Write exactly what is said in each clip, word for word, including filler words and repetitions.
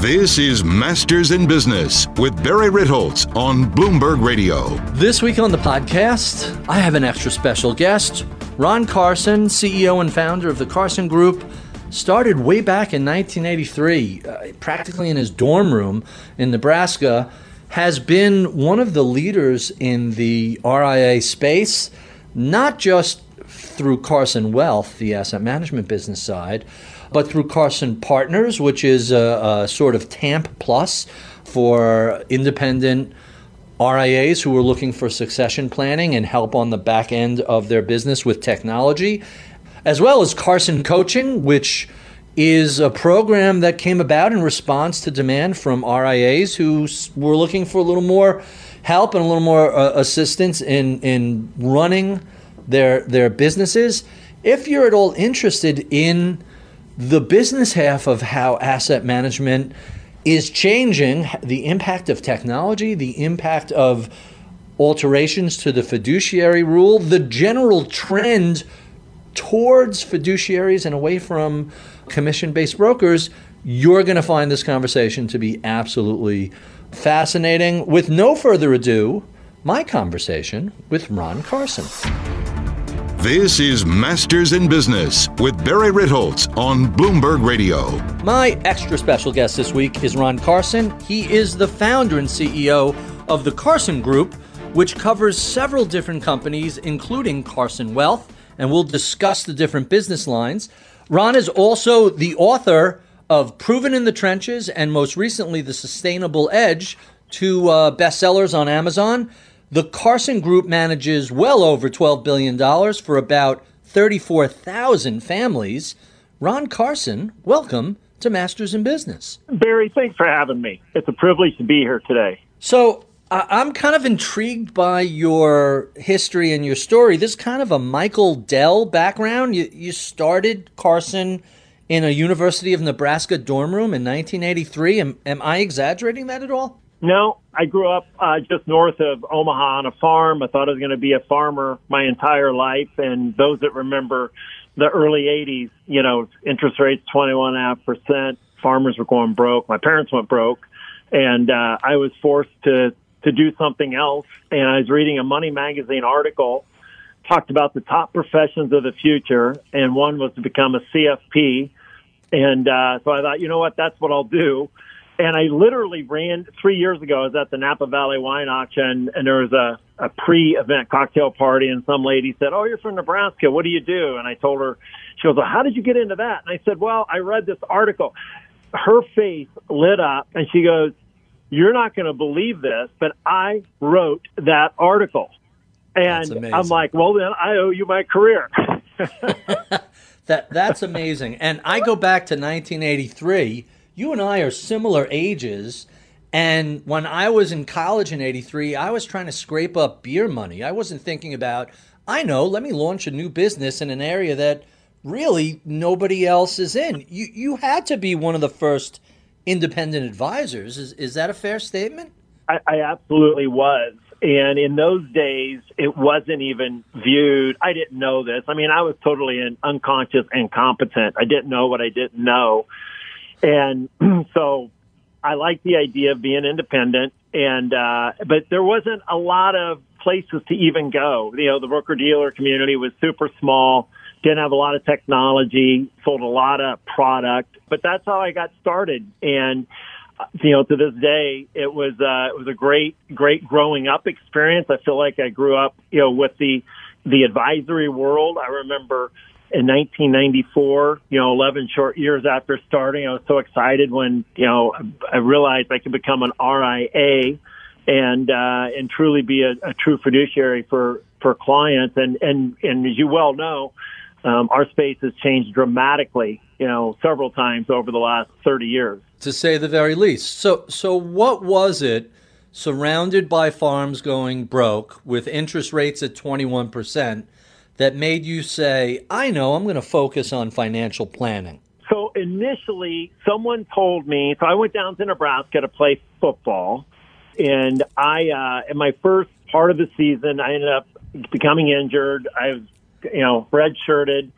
This is Masters in Business with Barry Ritholtz on Bloomberg Radio. This week on the podcast, I have an extra special guest. Ron Carson, C E O and founder of the Carson Group, started way back in nineteen eighty-three, uh, practically in his dorm room in Nebraska, has been one of the leaders in the R I A space, not just through Carson Wealth, the asset management business side, but through Carson Partners, which is a, a sort of TAMP plus for independent R I As who are looking for succession planning and help on the back end of their business with technology, as well as Carson Coaching, which is a program that came about in response to demand from R I As who were looking for a little more help and a little more uh, assistance in, in running their their businesses. If you're at all interested in the business half of how asset management is changing, the impact of technology, the impact of alterations to the fiduciary rule, the general trend towards fiduciaries and away from commission-based brokers, you're going to find this conversation to be absolutely fascinating. With no further ado, my conversation with Ron Carson. This is Masters in Business with Barry Ritholtz on Bloomberg Radio. My extra special guest this week is Ron Carson. He is the founder and C E O of the Carson Group, which covers several different companies, including Carson Wealth, and we'll discuss the different business lines. Ron is also the author of Proven in the Trenches and most recently The Sustainable Edge, two uh, bestsellers on Amazon. The Carson Group manages well over twelve billion dollars for about thirty-four thousand families. Ron Carson, welcome to Masters in Business. Barry, thanks for having me. It's a privilege to be here today. So uh, I'm kind of intrigued by your history and your story. This is kind of a Michael Dell background. You, you started Carson in a University of Nebraska dorm room in nineteen eighty-three. Am, am I exaggerating that at all? No, I grew up uh, just north of Omaha on a farm. I thought I was going to be a farmer my entire life. And those that remember the early eighties, you know, interest rates twenty-one point five percent, farmers were going broke. My parents went broke, and uh, I was forced to, to do something else. And I was reading a Money Magazine article, talked about the top professions of the future, and one was to become a C F P. And uh, so I thought, you know what, that's what I'll do. And I literally ran, three years ago, I was at the Napa Valley Wine Auction, and there was a, a pre-event cocktail party, and some lady said, oh, you're from Nebraska, what do you do? And I told her, she goes, well, how did you get into that? And I said, well, I read this article. Her face lit up, and she goes, you're not going to believe this, but I wrote that article. And I'm like, well, then I owe you my career. that That's amazing. And I go back to nineteen eighty-three. You and I are similar ages, and when I was in college in eighty-three, I was trying to scrape up beer money. I wasn't thinking about, I know, let me launch a new business in an area that really nobody else is in. You you had to be one of the first independent advisors. Is, is that a fair statement? I, I absolutely was. And in those days, it wasn't even viewed. I didn't know this. I mean, I was totally an unconscious incompetent. I didn't know what I didn't know. And so I like the idea of being independent, and uh, but there wasn't a lot of places to even go. You know, the broker-dealer community was super small, didn't have a lot of technology, sold a lot of product, but that's how I got started. And, you know, to this day, it was uh, it was a great, great growing up experience. I feel like I grew up, you know, with the the advisory world. I remember in nineteen ninety-four, you know, eleven short years after starting, I was so excited when, you know, I realized I could become an R I A and uh, and truly be a, a true fiduciary for, for clients. And, and, and as you well know, um, our space has changed dramatically you know, several times over the last thirty years. To say the very least. So, so what was it, surrounded by farms going broke with interest rates at twenty-one percent, that made you say, I know, I'm going to focus on financial planning? So initially, someone told me, so I went down to Nebraska to play football, and I, uh, in my first part of the season, I ended up becoming injured. I was, you know, redshirted.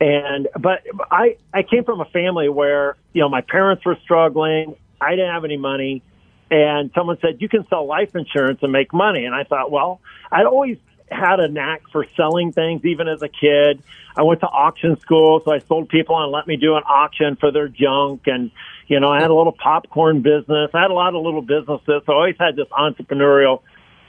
And, but I, I came from a family where, you know, my parents were struggling. I didn't have any money. And someone said, you can sell life insurance and make money. And I thought, well, I'd always had a knack for selling things, even as a kid. I went to auction school, so I sold people and let me do an auction for their junk. And, you know, I had a little popcorn business. I had a lot of little businesses. So I always had this entrepreneurial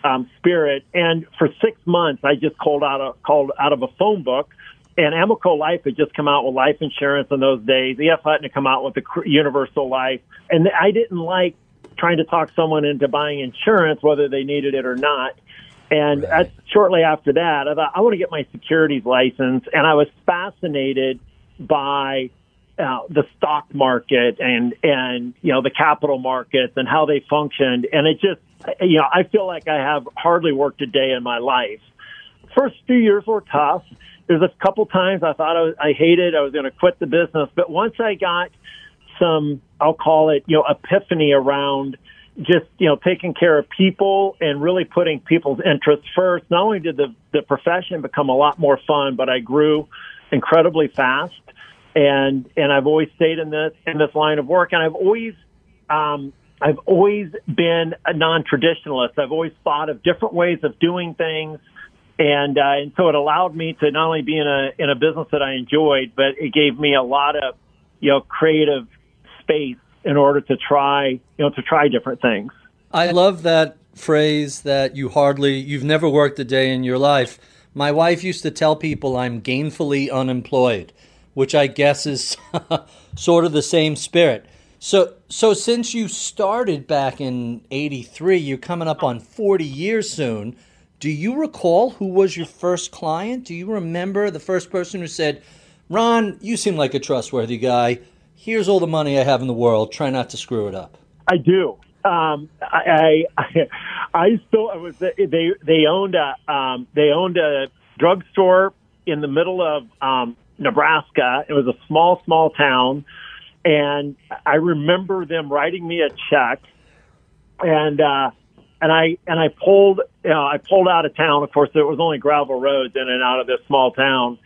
um, spirit. And for six months, I just called out of, called out of a phone book. And Amoco Life had just come out with life insurance in those days. E F. Hutton had come out with the universal life. And I didn't like trying to talk someone into buying insurance, whether they needed it or not. And right. That's shortly after that, I thought, I want to get my securities license. And I was fascinated by uh, the stock market and, and, you know, the capital markets and how they functioned. And it just, you know, I feel like I have hardly worked a day in my life. First few years were tough. There's a couple times I thought I, was, I hated, I was going to quit the business. But once I got some, I'll call it, you know, epiphany around just, you know, taking care of people and really putting people's interests first, not only did the, the profession become a lot more fun, but I grew incredibly fast. And, and I've always stayed in this, in this line of work. And I've always, um, I've always been a non-traditionalist. I've always thought of different ways of doing things. And, uh, and so it allowed me to not only be in a, in a business that I enjoyed, but it gave me a lot of, you know, creative space in order to try, you know, to try different things. I love that phrase that you hardly, you've never worked a day in your life. My wife used to tell people I'm gainfully unemployed, which I guess is sort of the same spirit. So, so since you started back in eighty-three, you're coming up on forty years soon. Do you recall who was your first client? Do you remember the first person who said, Ron, you seem like a trustworthy guy. Here's all the money I have in the world. Try not to screw it up. I do. Um, I, I, I still, I was, they, they owned a, um, they owned a drugstore in the middle of, um, Nebraska. It was a small, small town. And I remember them writing me a check and, uh, And I and I pulled, you know, I pulled out of town. Of course, there was only gravel roads in and out of this small town.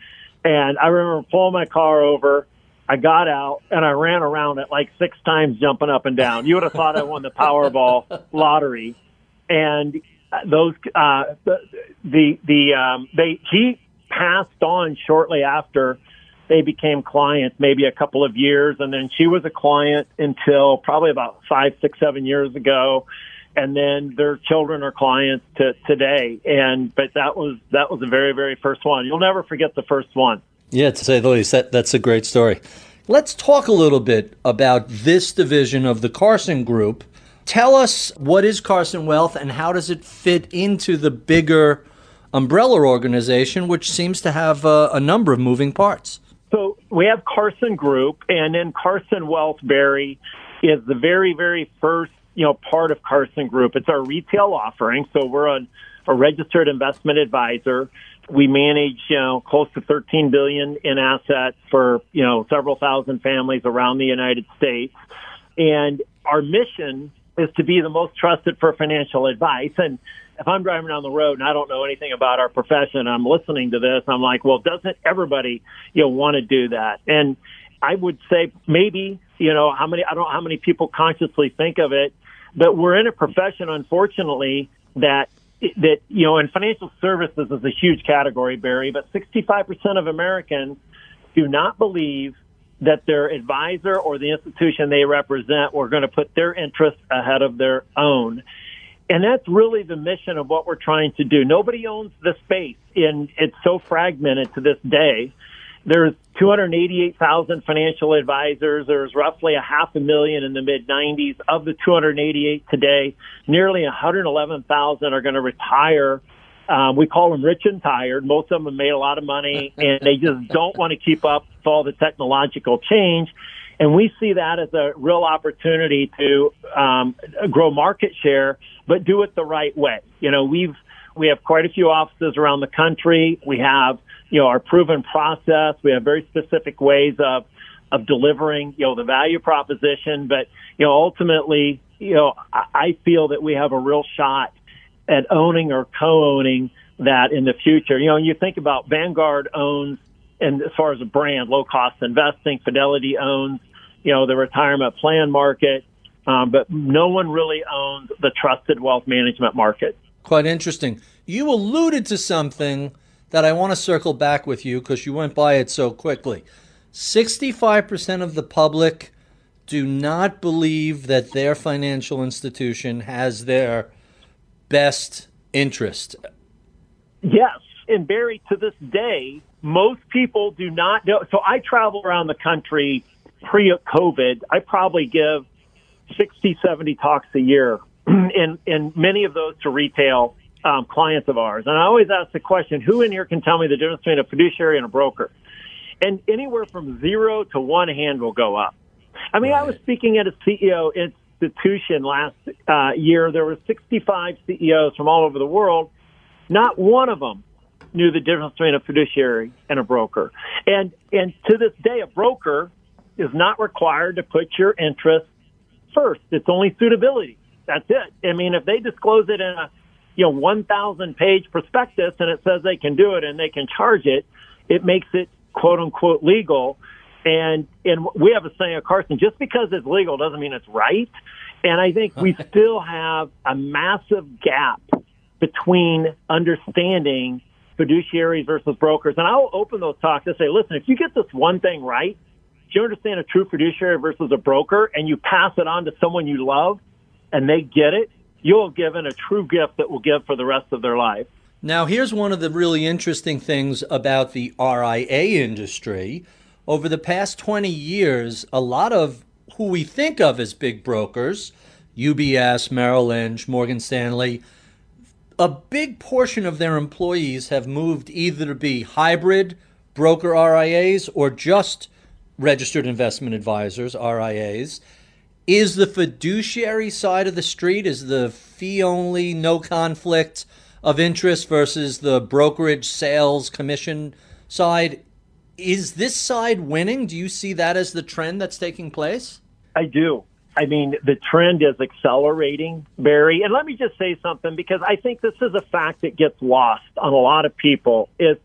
And I remember pulling my car over. I got out and I ran around it like six times, jumping up and down. You would have thought I won the Powerball lottery. And those uh, the the um, they he passed on shortly after they became clients, maybe a couple of years, and then she was a client until probably about five, six, seven years ago. And then their children are clients to today. And but that was that was the very, very first one. You'll never forget the first one. Yeah, to say the least. That, that's a great story. Let's talk a little bit about this division of the Carson Group. Tell us, what is Carson Wealth and how does it fit into the bigger umbrella organization, which seems to have a, a number of moving parts? So we have Carson Group, and then Carson Wealth, Barry, is the very, very first, you know, part of Carson Group. It's our retail offering. So we're a, a registered investment advisor. We manage, you know, close to thirteen billion dollars in assets for, you know, several thousand families around the United States. And our mission is to be the most trusted for financial advice. And if I'm driving down the road and I don't know anything about our profession, I'm listening to this, I'm like, well, doesn't everybody, you know, want to do that? And I would say maybe, you know, how many, I don't know how many people consciously think of it, but we're in a profession, unfortunately, that, that you know, and financial services is a huge category, Barry, but sixty-five percent of Americans do not believe that their advisor or the institution they represent were going to put their interests ahead of their own. And that's really the mission of what we're trying to do. Nobody owns the space, and it's so fragmented to this day. There's two hundred eighty-eight thousand financial advisors. There's roughly a half a million in the mid nineties. Of the two hundred eighty-eight today, nearly one hundred eleven thousand are going to retire Um, we call them rich and tired. Most of them have made a lot of money, and they just don't want to keep up with all the technological change. And we see that as a real opportunity to um, grow market share, but do it the right way. You know, we've we have quite a few offices around the country. We have, you know, our proven process. We have very specific ways of of delivering, you know, the value proposition. But, you know, ultimately, you know, I feel that we have a real shot at owning or co-owning that in the future. You know, you think about Vanguard owns, and as far as a brand, low-cost investing. Fidelity owns, you know, the retirement plan market, um, but no one really owns the trusted wealth management market. Quite interesting. You alluded to something that I want to circle back with you because you went by it so quickly. sixty-five percent of the public do not believe that their financial institution has their best interest. Yes, and Barry, to this day, most people do not know. So I travel around the country pre-COVID. I probably give sixty, seventy talks a year, and, and many of those to retail um, clients of ours. And I always ask the question, who in here can tell me the difference between a fiduciary and a broker? And anywhere from zero to one hand will go up. I mean, right. I was speaking at a C E O institution last uh, year. There were sixty-five C E Os from all over the world. Not one of them knew the difference between a fiduciary and a broker. And and to this day, a broker is not required to put your interests first. It's only suitability. That's it. I mean, if they disclose it in a, you know, one thousand page prospectus and it says they can do it and they can charge it, it makes it, quote-unquote, legal. And and we have a saying at Carson, just because it's legal doesn't mean it's right. And I think we still have a massive gap between understanding fiduciaries versus brokers. And I'll open those talks and say, listen, if you get this one thing right, if you understand a true fiduciary versus a broker and you pass it on to someone you love and they get it, you'll have given a true gift that will give for the rest of their life. Now, here's one of the really interesting things about the R I A industry. Over the past twenty years, a lot of who we think of as big brokers, U B S, Merrill Lynch, Morgan Stanley, a big portion of their employees have moved either to be hybrid broker R I As or just registered investment advisors, R I As. Is the fiduciary side of the street, is the fee-only, no conflict of interest versus the brokerage sales commission side, is this side winning? Do you see that as the trend that's taking place? I do. I mean, the trend is accelerating, Barry. And let me just say something, because I think this is a fact that gets lost on a lot of people, is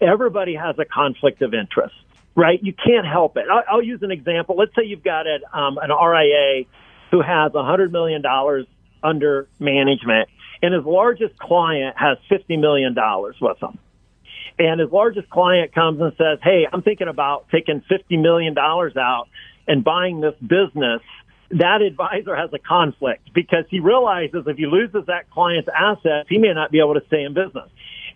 everybody has a conflict of interest, right? You can't help it. I'll, I'll use an example. Let's say you've got an, um, an R I A who has one hundred million dollars under management, and his largest client has fifty million dollars with him. And his largest client comes and says, hey, I'm thinking about taking fifty million dollars out and buying this business. That advisor has a conflict because he realizes if he loses that client's assets, he may not be able to stay in business.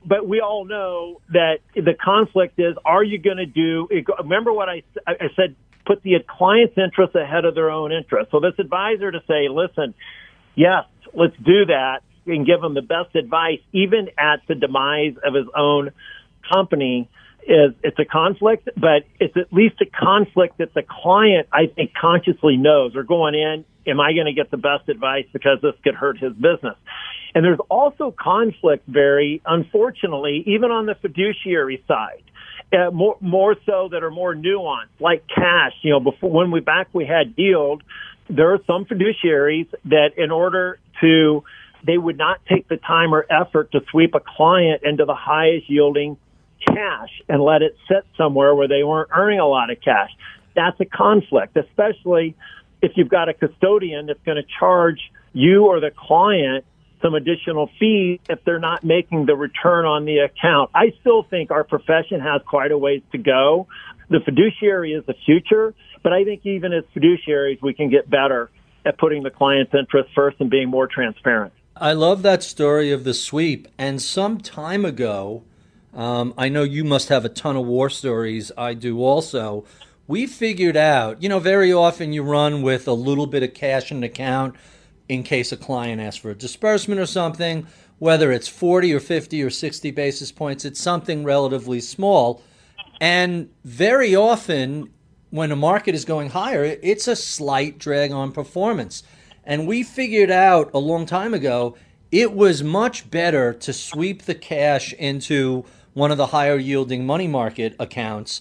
But we all know that the conflict is, are you going to do, remember what I, I said, put the client's interests ahead of their own interests. So this advisor to say, listen, yes, let's do that and give him the best advice, even at the demise of his own company, is it's a conflict, but it's at least a conflict that the client, I think, consciously knows. They're going in, am I going to get the best advice because this could hurt his business? And there's also conflict, Barry, unfortunately, even on the fiduciary side, uh, more, more so that are more nuanced, like cash. You know, before when we back we had yield, there are some fiduciaries that in order to, they would not take the time or effort to sweep a client into the highest yielding cash and let it sit somewhere where they weren't earning a lot of cash. That's a conflict, especially if you've got a custodian that's going to charge you or the client some additional fees if they're not making the return on the account. I still think our profession has quite a ways to go. The fiduciary is the future, but I think even as fiduciaries, we can get better at putting the client's interest first and being more transparent. I love that story of the sweep. And some time ago, Um, I know you must have a ton of war stories. I do also. We figured out, you know, very often you run with a little bit of cash in an account in case a client asks for a disbursement or something. whether it's forty or fifty or sixty basis points, it's something relatively small. And very often when the market is going higher, it's a slight drag on performance. And we figured out a long time ago, it was much better to sweep the cash into one of the higher yielding money market accounts.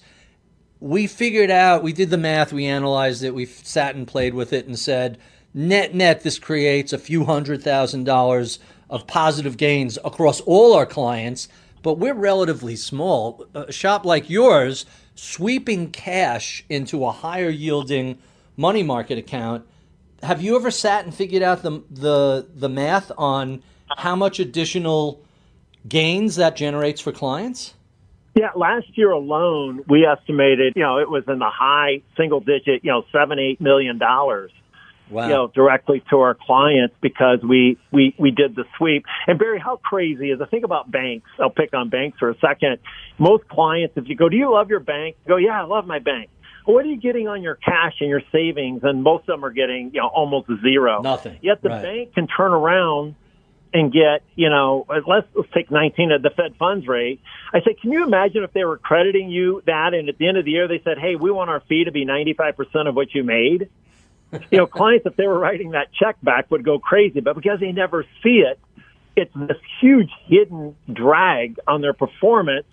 We figured out, we did the math, we analyzed it, we sat and played with it and said, net, net, this creates a few hundred thousand dollars of positive gains across all our clients, but we're relatively small. A shop like yours, sweeping cash into a higher yielding money market account, have you ever sat and figured out the the the math on how much additional gains that generates for clients? Yeah, last year alone, we estimated, you know, it was in the high single digit, you know, seven, eight million dollars. Wow. You know, directly to our clients because we, we, we did the sweep. And Barry, how crazy is the thing about banks? I'll pick on banks for a second. Most clients, if you go, do you love your bank? You go, yeah, I love my bank. Well, what are you getting on your cash and your savings? And most of them are getting, you know, almost zero. Nothing. Yet the right. bank can turn around and get, you know, let's, let's take nineteen at the Fed funds rate. I say, can you imagine if they were crediting you that? And at the end of the year, they said, hey, we want our fee to be ninety-five percent of what you made. You know, clients, if they were writing that check back, would go crazy. But because they never see it, it's this huge hidden drag on their performance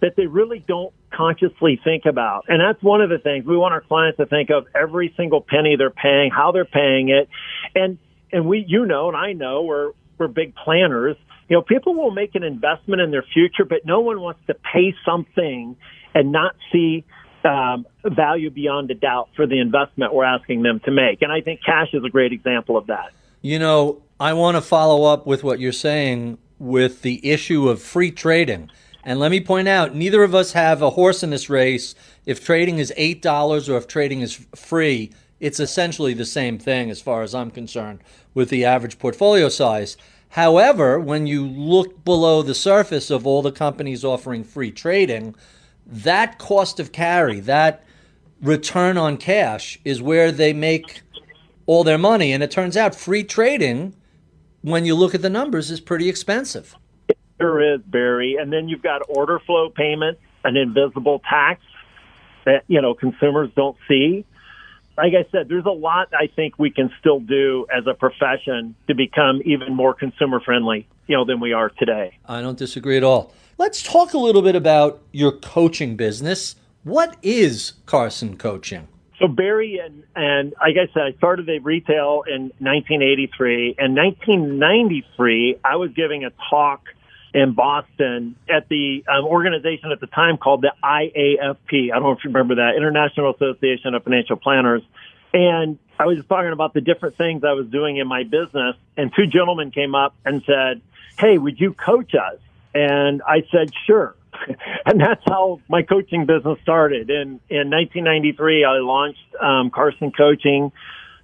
that they really don't consciously think about. And that's one of the things we want our clients to think of, every single penny they're paying, how they're paying it. And and we, you know, and I know we're we're big planners. You know, people will make an investment in their future, but no one wants to pay something and not see Um, value beyond a doubt for the investment we're asking them to make. And I think cash is a great example of that. You know, I want to follow up with what you're saying with the issue of free trading. And let me point out, neither of us have a horse in this race. If trading is eight dollars or if trading is free, it's essentially the same thing as far as I'm concerned with the average portfolio size. However, when you look below the surface of all the companies offering free trading, that cost of carry, that return on cash is where they make all their money. And it turns out free trading, when you look at the numbers, is pretty expensive. It sure is, Barry. And then you've got order flow payments, an invisible tax that, you know, consumers don't see. Like I said, there's a lot I think we can still do as a profession to become even more consumer friendly, you know, than we are today. I don't disagree at all. Let's talk a little bit about your coaching business. What is Carson Coaching? So Barry, and, and like I said, I started at retail in nineteen eighty-three. In nineteen ninety-three, I was giving a talk in Boston at the um, organization at the time called the I A F P. I don't know if you remember that, International Association of Financial Planners. And I was just talking about the different things I was doing in my business. And two gentlemen came up and said, hey, would you coach us? And I said, sure. And that's how my coaching business started. In, in nineteen ninety-three, I launched um, Carson Coaching.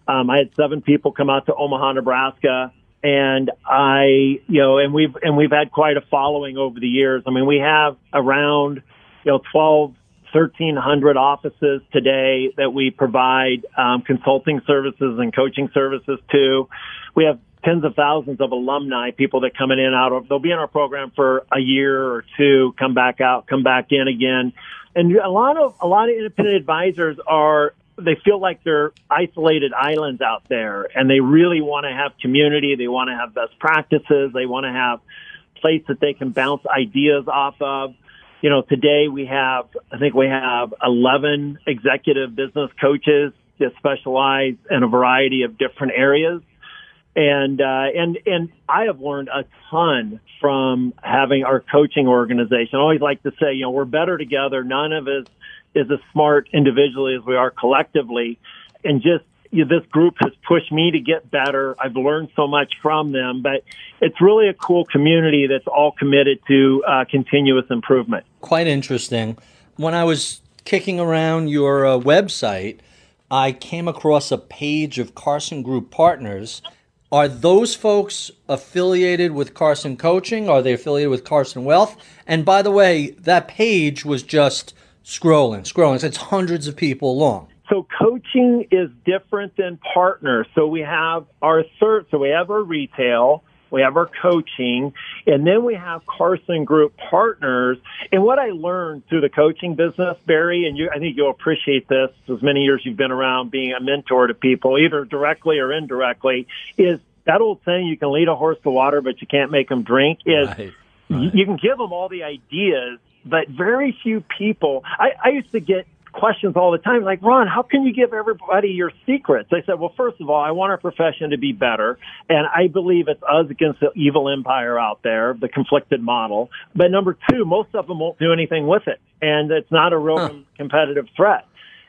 Um, I had seven people come out to Omaha, Nebraska. And I, you know, and we've, and we've had quite a following over the years. I mean, we have around, you know, twelve, thirteen hundred offices today that we provide um, consulting services and coaching services to. We have tens of thousands of alumni, people that come in and out of, they'll be in our program for a year or two, come back out, come back in again. And a lot of, a lot of independent advisors are, they feel like they're isolated islands out there, and they really want to have community. They want to have best practices. They want to have a place that they can bounce ideas off of. You know, today we have, I think we have eleven executive business coaches that specialize in a variety of different areas. And, uh, and, and I have learned a ton from having our coaching organization. I always like to say, you know, we're better together. None of us is as smart individually as we are collectively. And just, you know, this group has pushed me to get better. I've learned so much from them, but it's really a cool community that's all committed to uh, continuous improvement. Quite interesting. When I was kicking around your uh, website, I came across a page of Carson Group Partners. Are those folks affiliated with Carson Coaching? Are they affiliated with Carson Wealth? And by the way, that page was just scrolling, scrolling. It's hundreds of people long. So coaching is different than partner. So we have our third, so we have our retail, We have our coaching, and then we have Carson Group Partners. And what I learned through the coaching business, Barry, and you, I think you'll appreciate this as many years you've been around being a mentor to people, either directly or indirectly, is that old saying, you can lead a horse to water, but you can't make him drink, is right, right. You can give them all the ideas, but very few people. I, I used to get questions all the time, like, Ron, how can you give everybody your secrets? I said, well, first of all, I want our profession to be better, and I believe it's us against the evil empire out there, the conflicted model. But number two, most of them won't do anything with it, and it's not a real huh. competitive threat.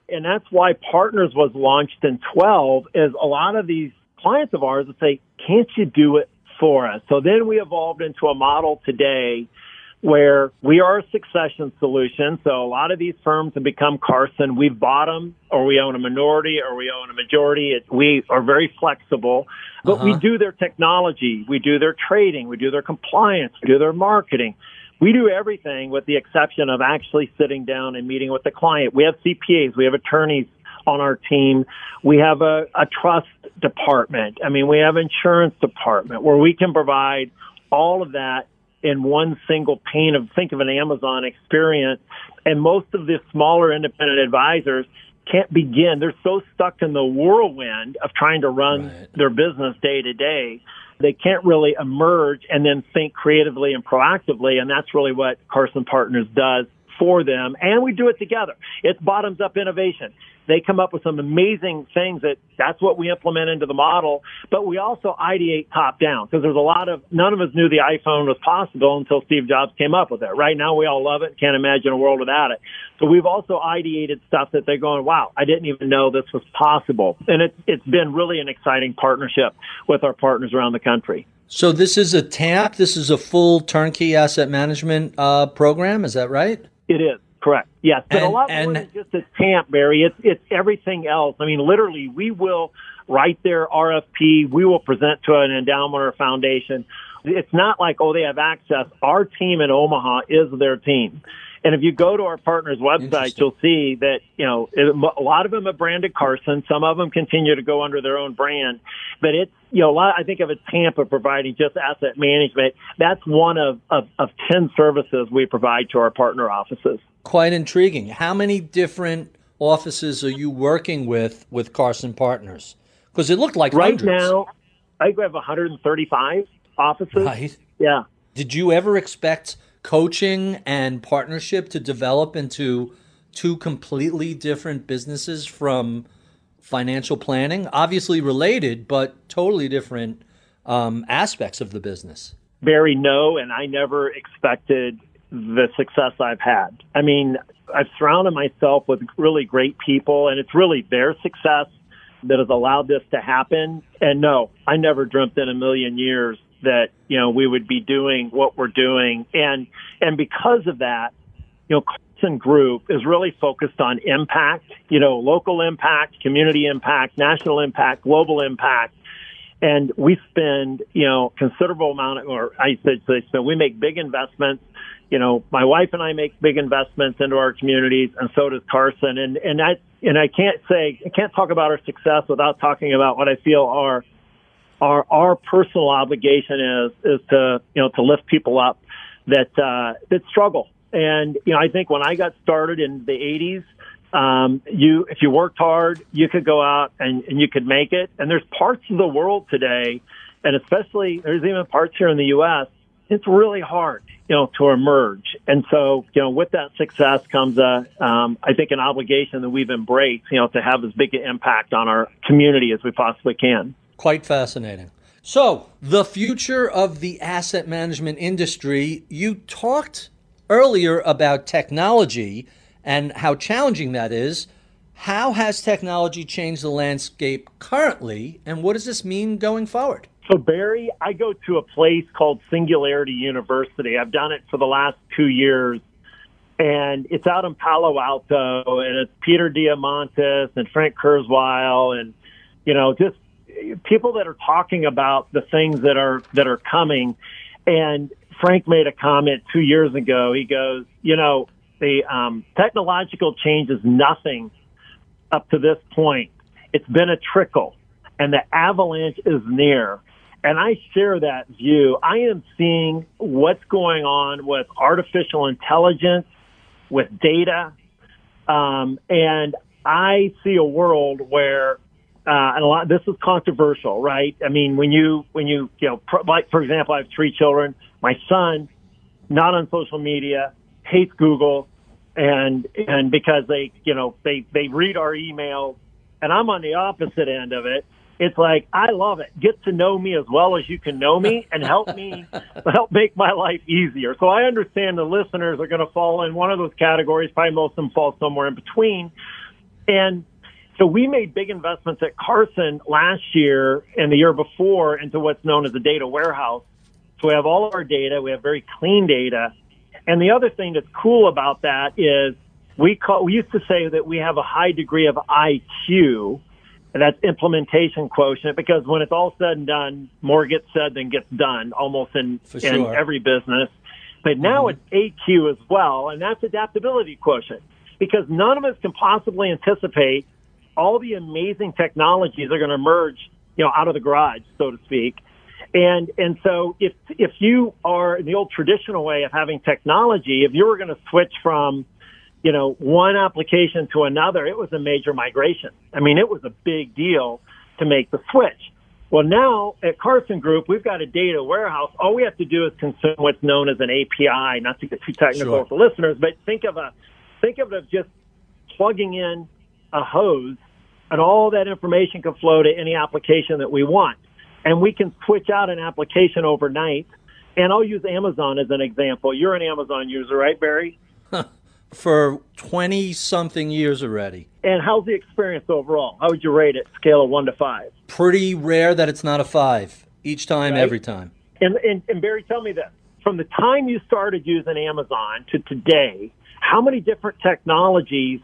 And that's why Partners was launched in twelve, is a lot of these clients of ours would say, can't you do it for us? So then we evolved into a model today where we are a succession solution. So a lot of these firms have become Carson. We've bought them, or we own a minority, or we own a majority. It, we are very flexible. But uh-huh. we do their technology. We do their trading. We do their compliance. We do their marketing. We do everything with the exception of actually sitting down and meeting with the client. We have C P As. We have attorneys on our team. We have a, a trust department. I mean, we have insurance department where we can provide all of that in one single pane of, think of an Amazon experience. And most of the smaller independent advisors can't begin. They're so stuck in the whirlwind of trying to run right. their business day to day. They can't really emerge and then think creatively and proactively. And that's really what Carson Partners does for them. And we do it together. It's bottoms up innovation. They come up with some amazing things that that's what we implement into the model. But we also ideate top down because there's a lot of, none of us knew the iPhone was possible until Steve Jobs came up with it. Right now, we all love it. Can't imagine a world without it. So we've also ideated stuff that they're going, wow, I didn't even know this was possible. And it, it's been really an exciting partnership with our partners around the country. So this is a TAMP. This is a full turnkey asset management uh, program. Is that right? It is. Correct. Yes. But and, a lot and, more than just a TAMP, Barry. It's, it's everything else. I mean, literally, we will write their R F P. We will present to an endowment or foundation. It's not like, oh, they have access. Our team in Omaha is their team. And if you go to our partners' website, you'll see that, you know, a lot of them have branded Carson. Some of them continue to go under their own brand. But it's, you know, a lot, I think of it as TAMP of providing just asset management. That's one of, of, of ten services we provide to our partner offices. Quite intriguing. How many different offices are you working with with Carson Partners? Because it looked like right hundreds. Right now, I think we have one hundred thirty-five offices. Right. Yeah. Did you ever expect coaching and partnership to develop into two completely different businesses from financial planning? Obviously related, but totally different um, aspects of the business. Barry, no, and I never expected the success I've had. I mean, I've surrounded myself with really great people, and it's really their success that has allowed this to happen. And no, I never dreamt in a million years that, you know, we would be doing what we're doing. And and because of that, you know, Carson Group is really focused on impact, you know, local impact, community impact, national impact, global impact. And we spend, you know, considerable amount of, or I said, so we make big investments. You know, my wife and I make big investments into our communities, and so does Carson. And, and I, and I can't say, I can't talk about our success without talking about what I feel are Our our personal obligation is is to, you know, to lift people up that uh, that struggle. And, you know, I think when I got started in the eighties, um, you if you worked hard, you could go out and, and you could make it. And there's parts of the world today, and especially there's even parts here in the U S, it's really hard, you know, to emerge. And so, you know, with that success comes, a, um, I think, an obligation that we've embraced, you know, to have as big an impact on our community as we possibly can. Quite fascinating. So, the future of the asset management industry, you talked earlier about technology and how challenging that is. How has technology changed the landscape currently, and what does this mean going forward? So, Barry, I go to a place called Singularity University. I've done it for the last two years. And it's out in Palo Alto, and it's Peter Diamantis and Frank Kurzweil and, you know, just people that are talking about the things that are that are coming. And Frank made a comment two years ago. He goes, you know, the um, technological change is nothing up to this point. It's been a trickle, and the avalanche is near. And I share that view. I am seeing what's going on with artificial intelligence, with data, um, and I see a world where, uh, and a lot, this is controversial, right? I mean, when you, when you, you know, pro, like, for example, I have three children. My son, not on social media, hates Google, and, and because they, you know, they, they read our email, and I'm on the opposite end of it. It's like, I love it. Get to know me as well as you can know me, and help me help make my life easier. So I understand the listeners are going to fall in one of those categories. Probably most of them fall somewhere in between. And so we made big investments at Carson last year and the year before into what's known as a data warehouse. So we have all of our data. We have very clean data. And the other thing that's cool about that is we call, we used to say that we have a high degree of I Q, and that's implementation quotient, because when it's all said and done, more gets said than gets done, almost in, For sure. in every business. But now mm-hmm. it's A Q as well, and that's adaptability quotient, because none of us can possibly anticipate all the amazing technologies that are going to emerge, you know, out of the garage, so to speak. And and so if if you are in the old traditional way of having technology, if you were going to switch from, you know, one application to another, it was a major migration. I mean, it was a big deal to make the switch. Well, now at Carson Group, we've got a data warehouse. All we have to do is consume what's known as an A P I, not to get too technical sure. for listeners, but think of a Think of it as just plugging in a hose, and all that information can flow to any application that we want. And we can switch out an application overnight. And I'll use Amazon as an example. You're an Amazon user, right, Barry? For twenty-something years already. And how's the experience overall? How would you rate it, scale of one to five? Pretty rare that it's not a five each time, right? Every time. And, and, and Barry, tell me this. From the time you started using Amazon to today, how many different technologies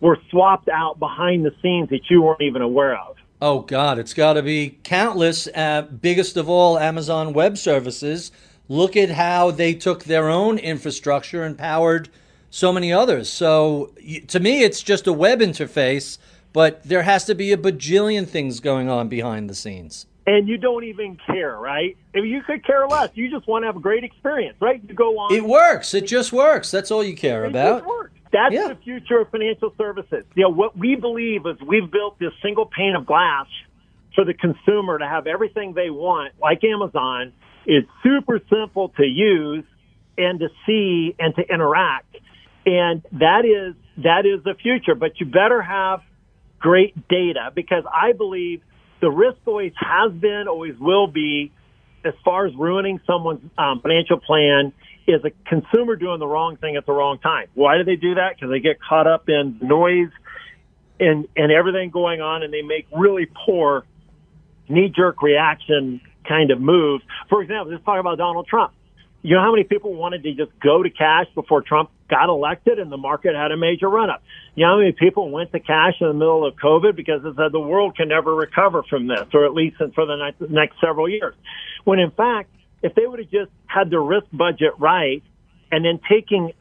were swapped out behind the scenes that you weren't even aware of? Oh, God, it's got to be countless. Uh, biggest of all, Amazon Web Services. Look at how they took their own infrastructure and powered so many others. So to me, it's just a web interface, but there has to be a bajillion things going on behind the scenes. And you don't even care, right? If you could care less. You just want to have a great experience, right? You go on. It works. It just works. That's all you care it about. It just works. That's yeah. the future of financial services. You know, what we believe is we've built this single pane of glass for the consumer to have everything they want, like Amazon. It's super simple to use and to see and to interact. And that is that is the future. But you better have great data, because I believe the risk always has been, always will be, as far as ruining someone's um, financial plan, is a consumer doing the wrong thing at the wrong time. Why do they do that? Because they get caught up in noise and, and everything going on, and they make really poor knee-jerk reaction kind of moves. For example, let's talk about Donald Trump. You know how many people wanted to just go to cash before Trump got elected and the market had a major run-up? You know how many people went to cash in the middle of COVID because they said the world can never recover from this, or at least for the next several years? When in fact, if they would have just had the risk budget right, and then taking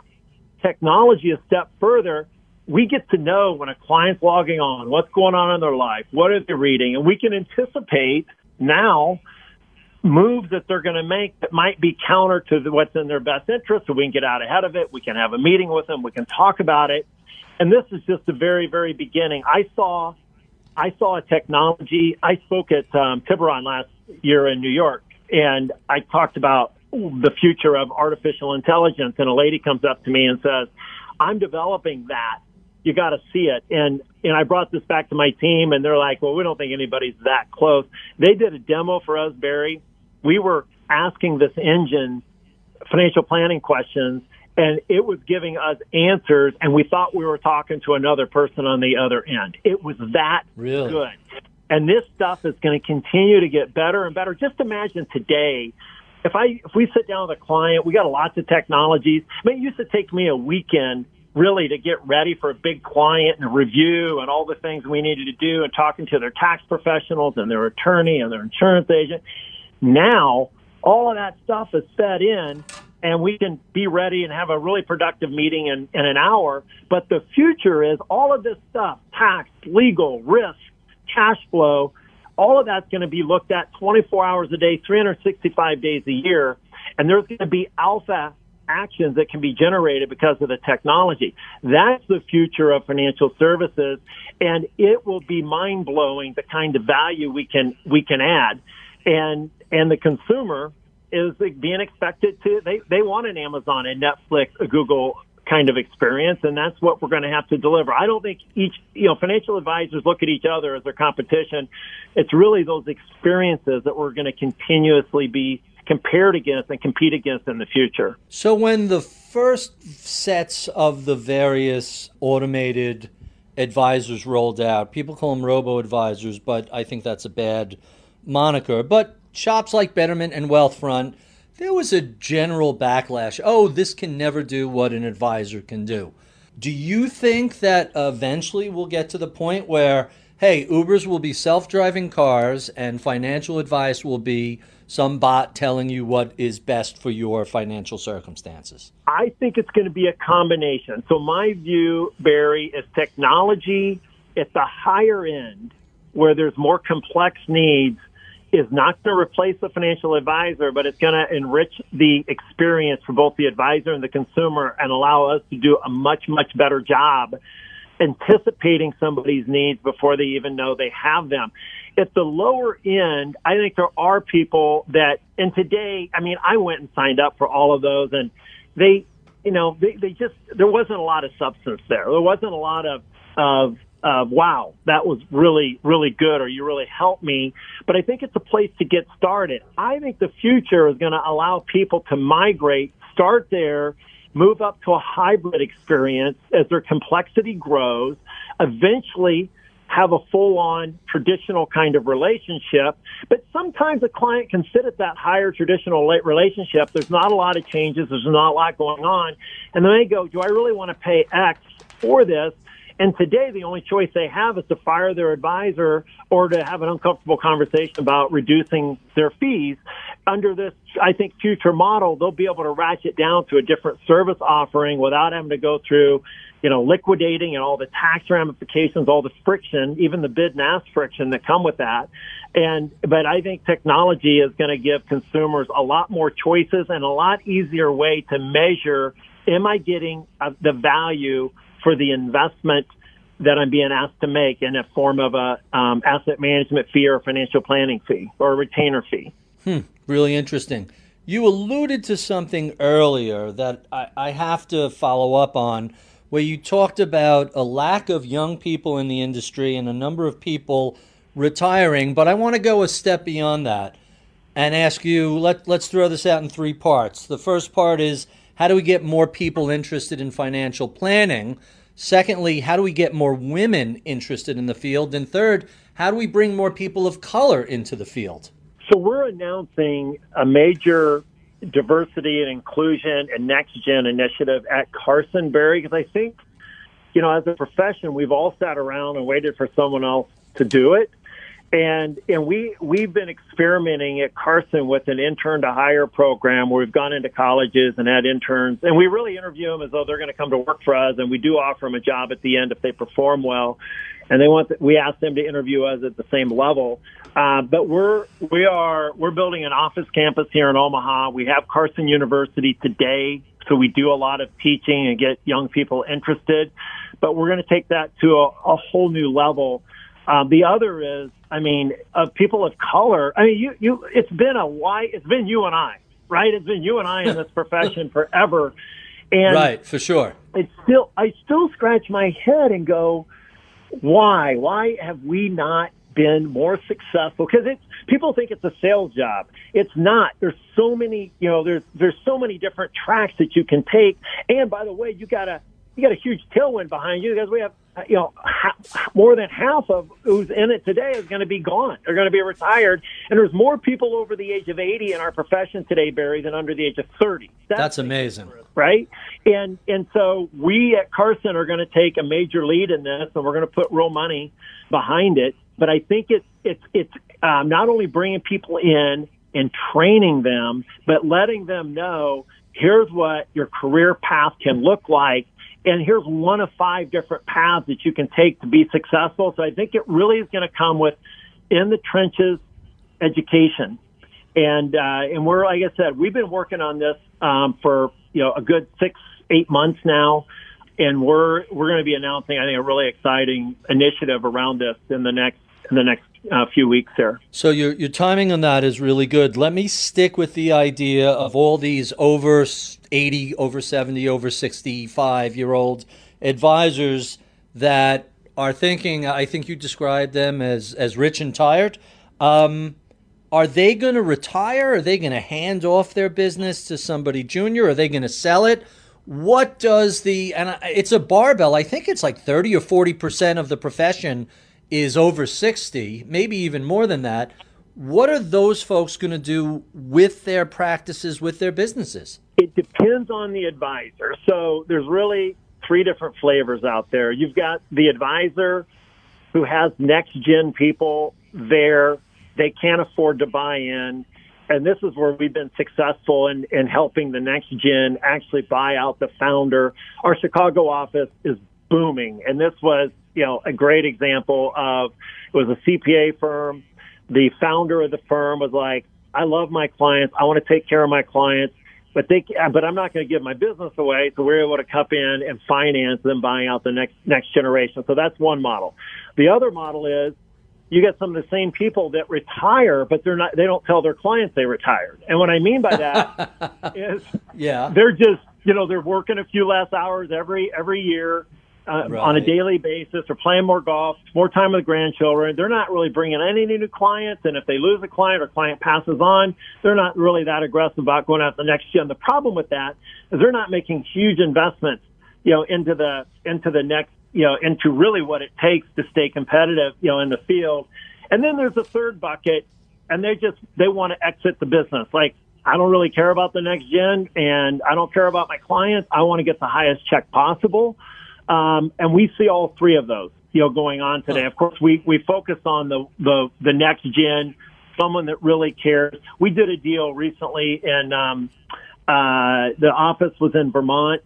technology a step further, we get to know when a client's logging on, what's going on in their life, what are they reading, and we can anticipate now moves that they're going to make that might be counter to what's in their best interest, so we can get out ahead of it. We can have a meeting with them. We can talk about it. And this is just the very, very beginning. I saw, I saw a technology. I spoke at um, Tiburon last year in New York, and I talked about the future of artificial intelligence. And a lady comes up to me and says, "I'm developing that. You got to see it." And and I brought this back to my team, and they're like, "Well, we don't think anybody's that close." They did a demo for us, Barry. We were asking this engine financial planning questions, and it was giving us answers, and we thought we were talking to another person on the other end. It was that really good. And this stuff is going to continue to get better and better. Just imagine today, if I if we sit down with a client, we got lots of technologies. I mean, it used to take me a weekend really to get ready for a big client and review and all the things we needed to do, and talking to their tax professionals and their attorney and their insurance agent. Now, all of that stuff is fed in, and we can be ready and have a really productive meeting in, in an hour. But the future is all of this stuff, tax, legal, risk, cash flow, all of that's going to be looked at twenty-four hours a day, three hundred sixty-five days a year, and there's going to be alpha actions that can be generated because of the technology. That's the future of financial services, and it will be mind-blowing the kind of value we can we can add. And and the consumer is being expected to, they, they want an Amazon, a Netflix, a Google kind of experience, and that's what we're going to have to deliver. I don't think each, you know, financial advisors look at each other as their competition. It's really those experiences that we're going to continuously be compared against and compete against in the future. So when the first sets of the various automated advisors rolled out, people call them robo-advisors, but I think that's a bad moniker. But shops like Betterment and Wealthfront, there was a general backlash. Oh, this can never do what an advisor can do. Do you think that eventually we'll get to the point where, hey, Ubers will be self-driving cars and financial advice will be some bot telling you what is best for your financial circumstances? I think it's going to be a combination. So my view, Barry, is technology at the higher end where there's more complex needs is not going to replace the financial advisor, but it's going to enrich the experience for both the advisor and the consumer and allow us to do a much, much better job anticipating somebody's needs before they even know they have them. At the lower end, I think there are people that, and today, I mean, I went and signed up for all of those, and they, you know, they, they just, there wasn't a lot of substance there. There wasn't a lot of, of, Uh, wow, that was really, really good, or you really helped me. But I think it's a place to get started. I think the future is going to allow people to migrate, start there, move up to a hybrid experience as their complexity grows, eventually have a full-on traditional kind of relationship. But sometimes a client can sit at that higher traditional relationship. There's not a lot of changes. There's not a lot going on. And then they go, do I really want to pay X for this? And today, the only choice they have is to fire their advisor or to have an uncomfortable conversation about reducing their fees. Under this, I think, future model, they'll be able to ratchet down to a different service offering without having to go through, you know, liquidating and all the tax ramifications, all the friction, even the bid and ask friction that come with that. And but I think technology is going to give consumers a lot more choices and a lot easier way to measure, am I getting the value for the investment that I'm being asked to make in a form of a um, asset management fee or a financial planning fee or a retainer fee. Hmm, really interesting. You alluded to something earlier that I, I have to follow up on, where you talked about a lack of young people in the industry and a number of people retiring, but I want to go a step beyond that and ask you, let, let's throw this out in three parts. The first part is, how do we get more people interested in financial planning? Secondly, how do we get more women interested in the field? And third, how do we bring more people of color into the field? So we're announcing a major diversity and inclusion and next-gen initiative at Carson, Barry, because I think, you know, as a profession, we've all sat around and waited for someone else to do it. And and we, we've been experimenting at Carson with an intern to hire program where we've gone into colleges and had interns. And we really interview them as though they're going to come to work for us. And we do offer them a job at the end if they perform well. And they want the, we ask them to interview us at the same level. Uh, but we're, we are, we're building an office campus here in Omaha. We have Carson University today. So we do a lot of teaching and get young people interested. But we're going to take that to a, a whole new level. Uh, the other is, I mean, of people of color. I mean, you, you, it's been a why, it's been you and I, right? It's been you and I in this profession forever. And right, for sure. It's still, I still scratch my head and go, why? Why have we not been more successful? Because it's, people think it's a sales job. It's not. There's so many, you know, there's, there's so many different tracks that you can take. And by the way, you got a, you got a huge tailwind behind you because we have, you know, more than half of who's in it today is going to be gone. They're going to be retired. And there's more people over the age of eighty in our profession today, Barry, than under the age of thirty. That's, That's amazing. Right? And and so we at Carson are going to take a major lead in this, and we're going to put real money behind it. But I think it's, it's, it's um, not only bringing people in and training them, but letting them know, here's what your career path can look like. And here's one of five different paths that you can take to be successful. So I think it really is going to come with in the trenches education. And, uh, and we're, like I said, we've been working on this, um, for, you know, a good six, eight months now. And we're, we're going to be announcing, I think, a really exciting initiative around this in the next, in the next uh, few weeks there. So your, your timing on that is really good. Let me stick with the idea of all these over eighty, over seventy, over sixty-five year old advisors that are thinking, I think you described them as, as rich and tired. Um, Are they going to retire? Are they going to hand off their business to somebody junior? Are they going to sell it? What does the, and it's a barbell. I think it's like thirty or forty percent of the profession is over sixty, maybe even more than that. What are those folks going to do with their practices, with their businesses? It depends on the advisor. So there's really three different flavors out there. You've got the advisor who has next-gen people there. They can't afford to buy in, and this is where we've been successful in, in helping the next gen actually buy out the founder. Our Chicago office is booming, and this was, you know, a great example of, it was a C P A firm. The founder of the firm was like, I love my clients. I want to take care of my clients, but they, but I'm not going to give my business away. So we're able to cup in and finance them buying out the next, next generation. So that's one model. The other model is, you get some of the same people that retire, but they're not, they don't tell their clients they retired. And what I mean by that is yeah. they're just, you know, they're working a few less hours every, every year uh, right. on a daily basis. They're playing more golf, more time with grandchildren. They're not really bringing any new clients. And if they lose a client or client passes on, they're not really that aggressive about going out the next gen. The problem with that is they're not making huge investments, you know, into the, into the next, you know, into really what it takes to stay competitive, you know, in the field. And then there's a third bucket, and they just, they want to exit the business. Like, I don't really care about the next gen, and I don't care about my clients. I want to get the highest check possible. Um, and we see all three of those, you know, going on today. Of course, we, we focus on the, the, the next gen, someone that really cares. We did a deal recently, and um, uh, the office was in Vermont.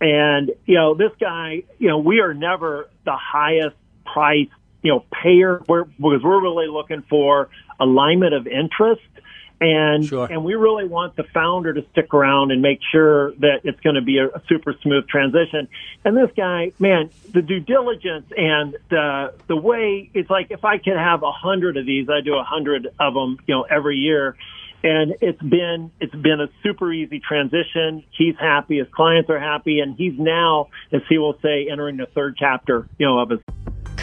And, you know, this guy, you know, we are never the highest price, you know, payer we're, because we're really looking for alignment of interest. And sure. and we really want the founder to stick around and make sure that it's going to be a, a super smooth transition. And this guy, man, the due diligence and the the way, it's like, if I could have a hundred of these, I do a hundred of them, you know, every year. And it's been, it's been a super easy transition. He's happy, his clients are happy, and he's now, as he will say, entering the third chapter, you know, of his.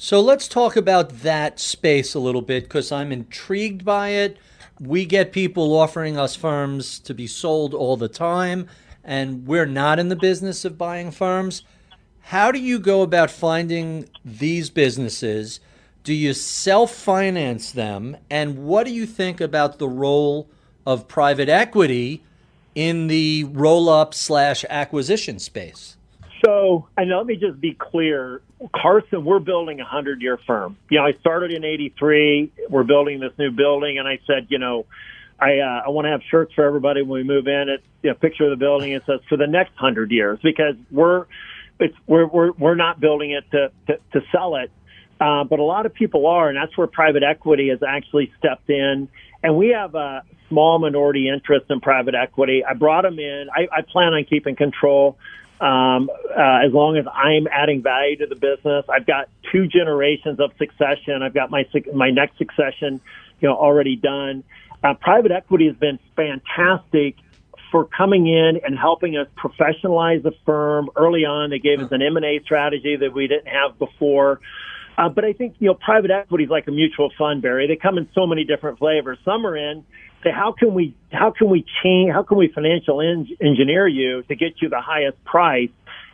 So let's talk about that space a little bit, because I'm intrigued by it. We get people offering us firms to be sold all the time, and we're not in the business of buying firms. How do you go about finding these businesses? Do you self-finance them? And what do you think about the role of private equity in the roll-up slash acquisition space? So, and let me just be clear, Carson, we're building a hundred-year firm. You know, I started in eighty-three. We're building this new building, and I said, you know, I uh, I want to have shirts for everybody when we move in. It's a you know, picture of the building. It says for the next hundred years, because we're it's we're we're we're not building it to to, to sell it, uh, but a lot of people are, and that's where private equity has actually stepped in. And we have a small minority interest in private equity. I brought them in. I, I plan on keeping control. Um, uh, as long as I'm adding value to the business. I've got two generations of succession. I've got my my next succession, you know, already done. Uh, private equity has been fantastic for coming in and helping us professionalize the firm early on. They gave us an M and A strategy that we didn't have before. Uh, but I think, you know, private equity is like a mutual fund, Barry. They come in so many different flavors. Some are in. So how can we how can we change how can we financial en- engineer you to get you the highest price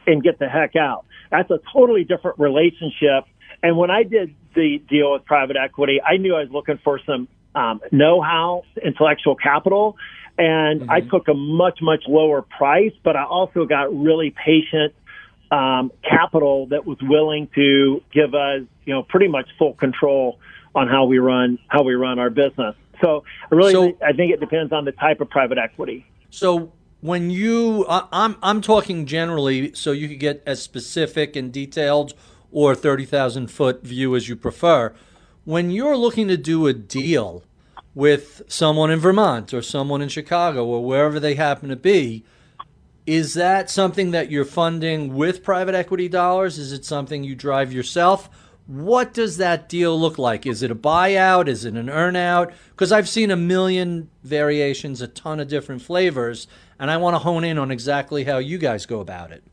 and get the heck out? That's a totally different relationship. And when I did the deal with private equity, I knew I was looking for some um, know-how, intellectual capital, and mm-hmm. I took a much, much lower price, but I also got really patient um, capital that was willing to give us, you know, pretty much full control on how we run how we run our business. So really, so, I think it depends on the type of private equity. So when you, I, I'm I'm talking generally, so you could get as specific and detailed or thirty thousand foot view as you prefer. When you're looking to do a deal with someone in Vermont or someone in Chicago or wherever they happen to be, is that something that you're funding with private equity dollars? Is it something you drive yourself? What does that deal look like? Is it a buyout? Is it an earnout? Because I've seen a million variations, a ton of different flavors, and I want to hone in on exactly how you guys go about it.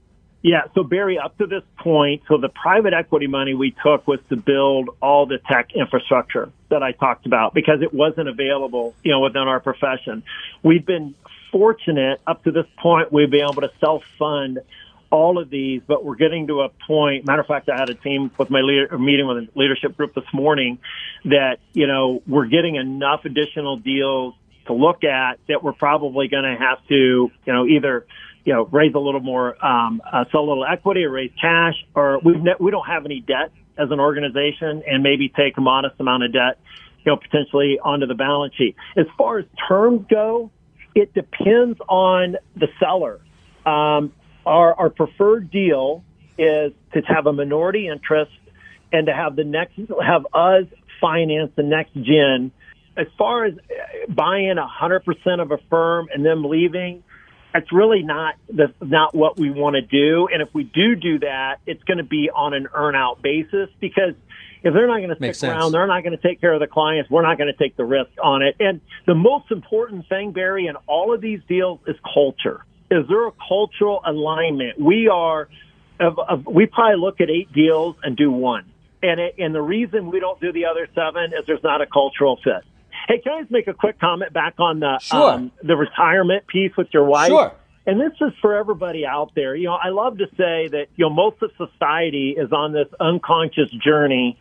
Yeah, so Barry, up to this point, so the private equity money we took was to build all the tech infrastructure that I talked about because it wasn't available, you know, within our profession. We've been fortunate up to this point, we've been able to self-fund all of these, but we're getting to a point. Matter of fact, I had a team with my leader, meeting with a leadership group this morning that, you know, we're getting enough additional deals to look at that we're probably going to have to, you know, either, you know, raise a little more, um, uh, sell a little equity or raise cash, or we've ne- we don't have any debt as an organization and maybe take a modest amount of debt, you know, potentially onto the balance sheet. As far as terms go, it depends on the seller. Um, Our, our preferred deal is to have a minority interest and to have the next have us finance the next gen. As far as buying one hundred percent of a firm and them leaving, that's really not that's not what we want to do. And if we do do that, it's going to be on an earn-out basis because if they're not going to stick Makes around, sense. They're not going to take care of the clients, we're not going to take the risk on it. And the most important thing, Barry, in all of these deals is culture. Is there a cultural alignment? We are, of, of, we probably look at eight deals and do one. And it, and the reason we don't do the other seven is there's not a cultural fit. Hey, can I just make a quick comment back on the sure. um, the retirement piece with your wife? Sure. And this is for everybody out there. You know, I love to say that, you know, most of society is on this unconscious journey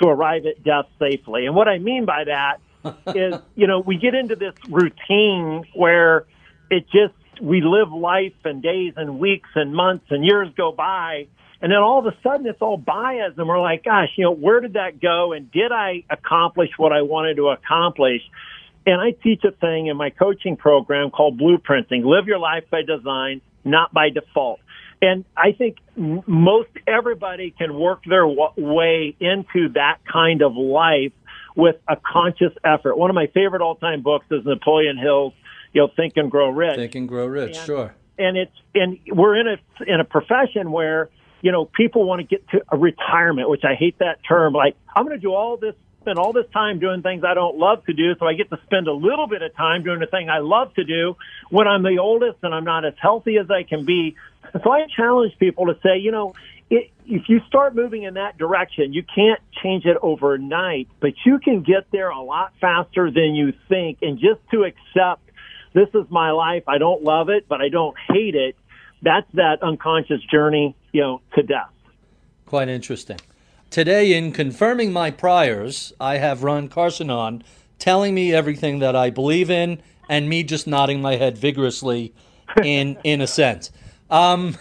to arrive at death safely. And what I mean by that is, you know, we get into this routine where it just, we live life and days and weeks and months and years go by. And then all of a sudden it's all bias. And we're like, gosh, you know, where did that go? And did I accomplish what I wanted to accomplish? And I teach a thing in my coaching program called blueprinting, live your life by design, not by default. And I think most everybody can work their w- way into that kind of life with a conscious effort. One of my favorite all-time books is Napoleon Hill's, you know, Think and Grow Rich. Think and Grow Rich, and, sure. And it's and we're in a in a profession where, you know, people want to get to a retirement, which I hate that term. Like, I'm going to do all this, spend all this time doing things I don't love to do, so I get to spend a little bit of time doing the thing I love to do when I'm the oldest and I'm not as healthy as I can be. So I challenge people to say, you know, it, if you start moving in that direction, you can't change it overnight, but you can get there a lot faster than you think. And just to accept, this is my life. I don't love it, but I don't hate it. That's that unconscious journey, you know, to death. Quite interesting. Today, in confirming my priors, I have Ron Carson on telling me everything that I believe in and me just nodding my head vigorously in in a sense. Um,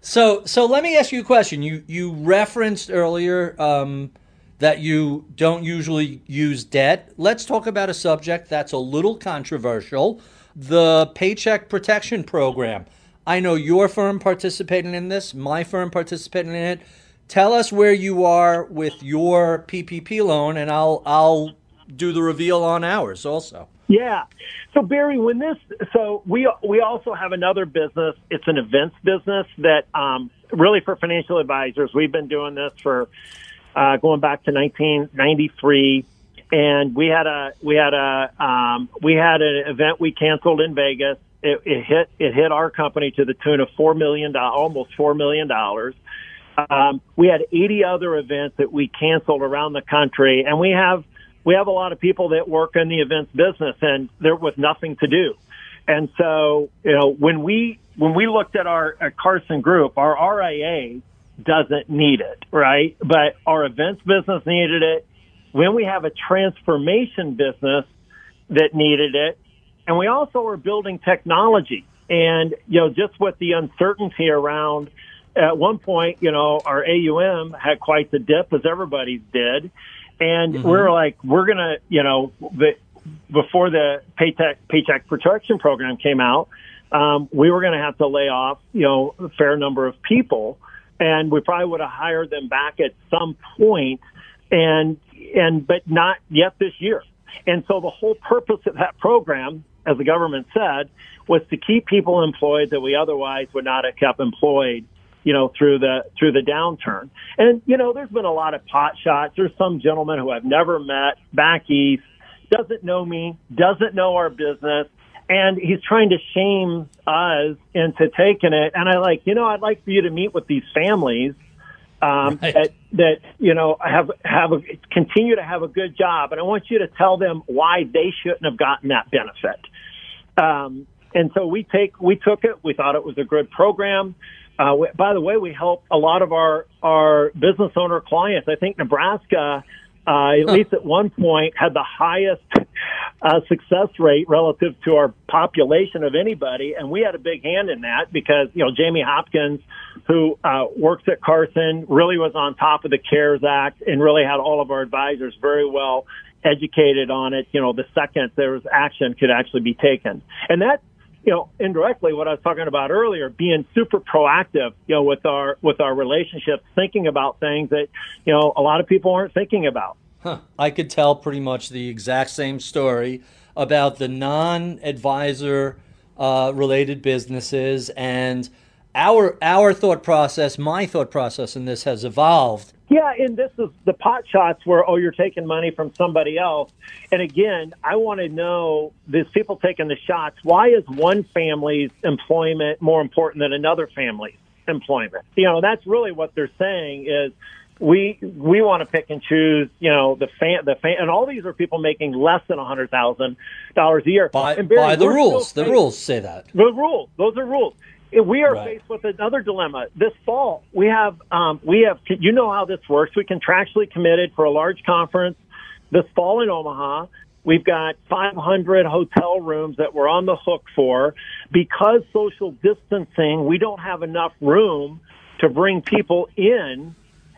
so so let me ask you a question. You, you referenced earlier um, that you don't usually use debt. Let's talk about a subject that's a little controversial, the Paycheck Protection Program. I know your firm participated in this, my firm participated in it. Tell us where you are with your P P P loan, and I'll I'll do the reveal on ours also. Yeah. So Barry, when this, so we we also have another business. It's an events business that um, really for financial advisors. We've been doing this for uh, going back to nineteen ninety-three, and we had a we had a um, we had an event we canceled in Vegas. It, it hit it hit our company to the tune of four million dollars, almost four million dollars. Um, we had eighty other events that we canceled around the country, and we have. We have a lot of people that work in the events business and they're with nothing to do. And so, you know, when we when we looked at our at Carson Group, our R I A doesn't need it, right? But our events business needed it. When we have a transformation business that needed it, and we also are building technology. And, you know, just with the uncertainty around, at one point, you know, our A U M had quite the dip, as everybody's did. And mm-hmm. we're like, we're going to, you know, before the Paycheck, Paycheck Protection Program came out, um, we were going to have to lay off, you know, a fair number of people. And we probably would have hired them back at some point, and, and but not yet this year. And so the whole purpose of that program, as the government said, was to keep people employed that we otherwise would not have kept employed, you know, through the through the downturn. And, you know, there's been a lot of pot shots. There's some gentleman who I've never met back east, doesn't know me, doesn't know our business, and he's trying to shame us into taking it. And I like, you know, I'd like for you to meet with these families um, right. that, that, you know, have have a, continue to have a good job. And I want you to tell them why they shouldn't have gotten that benefit. Um, and so we take we took it. We thought it was a good program. Uh, we, by the way, we helped a lot of our, our business owner clients. I think Nebraska, uh, at least at one point, had the highest uh, success rate relative to our population of anybody. And we had a big hand in that because, you know, Jamie Hopkins, who uh, works at Carson, really was on top of the CARES Act and really had all of our advisors very well educated on it. You know, the second there was action could actually be taken. And that, you know, indirectly what I was talking about earlier, being super proactive, you know, with our with our relationships, thinking about things that, you know, a lot of people aren't thinking about. Huh. I could tell pretty much the exact same story about the non-advisor uh, related businesses, and our our thought process, my thought process in this has evolved. Yeah, and this is the pot shots where, oh, you're taking money from somebody else. And again, I want to know, these people taking the shots, why is one family's employment more important than another family's employment? You know, that's really what they're saying is we we want to pick and choose, you know, the fan, the fan, and all these are people making less than one hundred thousand dollars a year. By, and Barry, by the rules. The rules say that. The rules. Those are rules. We are right. faced with another dilemma. This fall, we have, um, we have, you know how this works. We contractually committed for a large conference this fall in Omaha. We've got five hundred hotel rooms that we're on the hook for. Because social distancing, we don't have enough room to bring people in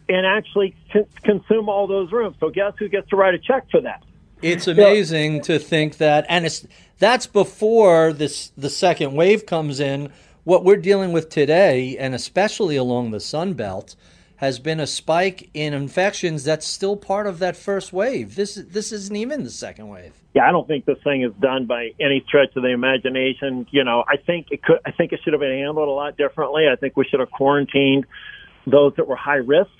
and actually c- consume all those rooms. So guess who gets to write a check for that? It's amazing yeah. to think that, and it's that's before this the second wave comes in. What we're dealing with today, and especially along the Sun Belt, has been a spike in infections that's still part of that first wave. This this isn't even the second wave. Yeah, I don't think this thing is done by any stretch of the imagination. You know, I think it could. I think it should have been handled a lot differently. I think we should have quarantined those that were high risk.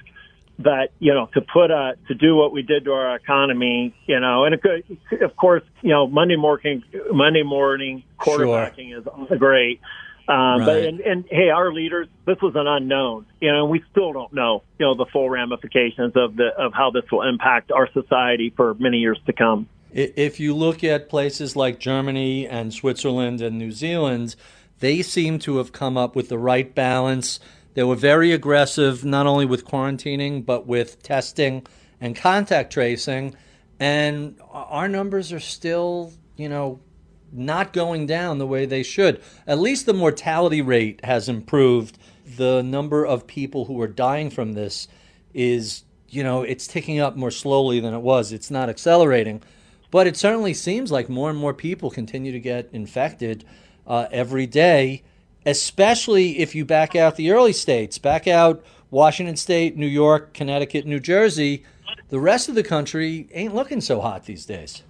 But, you know, to put a, to do what we did to our economy, you know, and it could, of course, you know, Monday morning, Monday morning quarterbacking sure. is great. Uh, right. But and, and hey, our leaders, this was an unknown, you know, and we still don't know, you know, the full ramifications of the of how this will impact our society for many years to come. If you look at places like Germany and Switzerland and New Zealand, they seem to have come up with the right balance. They were very aggressive, not only with quarantining, but with testing and contact tracing. And our numbers are still, you know, not going down the way they should. At least the mortality rate has improved. The number of people who are dying from this is, you know, it's ticking up more slowly than it was. It's not accelerating. But it certainly seems like more and more people continue to get infected uh, every day, especially if you back out the early states, back out Washington State, New York, Connecticut, New Jersey. The rest of the country ain't looking so hot these days.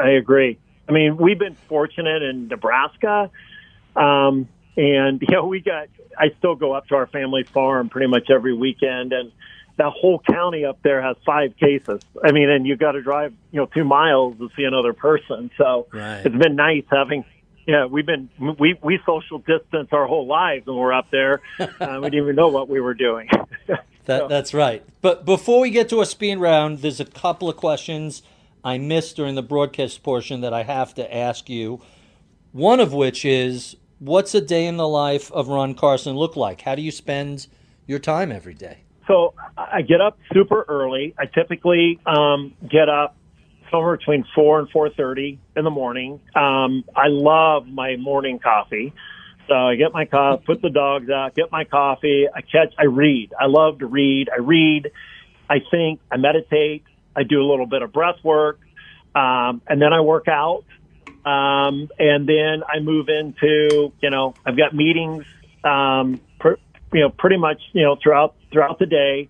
I agree. I mean, we've been fortunate in Nebraska, um, and, you know, we got, I still go up to our family farm pretty much every weekend, and that whole county up there has five cases. I mean, and you've got to drive, you know, two miles to see another person. So right. It's been nice having, yeah, you know, we've been, we, we social distance our whole lives when we're up there. Uh, we didn't even know what we were doing. that, so. That's right. But before we get to a speed round, there's a couple of questions I missed during the broadcast portion that I have to ask you, one of which is, what's a day in the life of Ron Carson look like? How do you spend your time every day? So I get up super early. I typically um, get up somewhere between four and four thirty in the morning. Um, I love my morning coffee. So I get my coffee, put the dogs out, get my coffee. I catch, I read. I love to read. I read, I think, I meditate. I do a little bit of breath work. Um, and then I work out. Um, and then I move into, you know, I've got meetings, um, per, you know, pretty much, you know, throughout, throughout the day.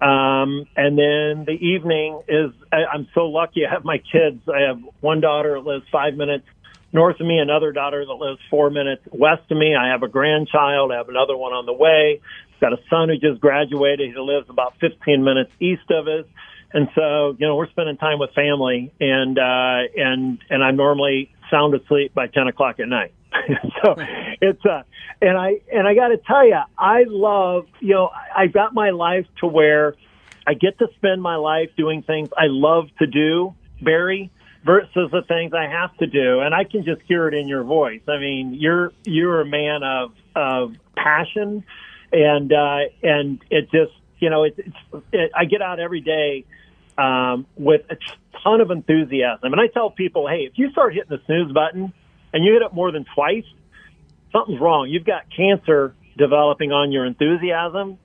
Um, and then the evening is, I, I'm so lucky. I have my kids. I have one daughter that lives five minutes north of me, another daughter that lives four minutes west of me. I have a grandchild. I have another one on the way. I've got a son who just graduated. He lives about fifteen minutes east of us. And so, you know, we're spending time with family, and uh, and and I'm normally sound asleep by ten o'clock at night. So it's uh, and I and I got to tell you, I love, you know, I got my life to where I get to spend my life doing things I love to do, Barry, versus the things I have to do, and I can just hear it in your voice. I mean, you're you're a man of of passion, and uh, and it just, you know, it's, it's it, I get out every day um, with a ton of enthusiasm. And I tell people, hey, if you start hitting the snooze button and you hit it more than twice, something's wrong. You've got cancer developing on your enthusiasm.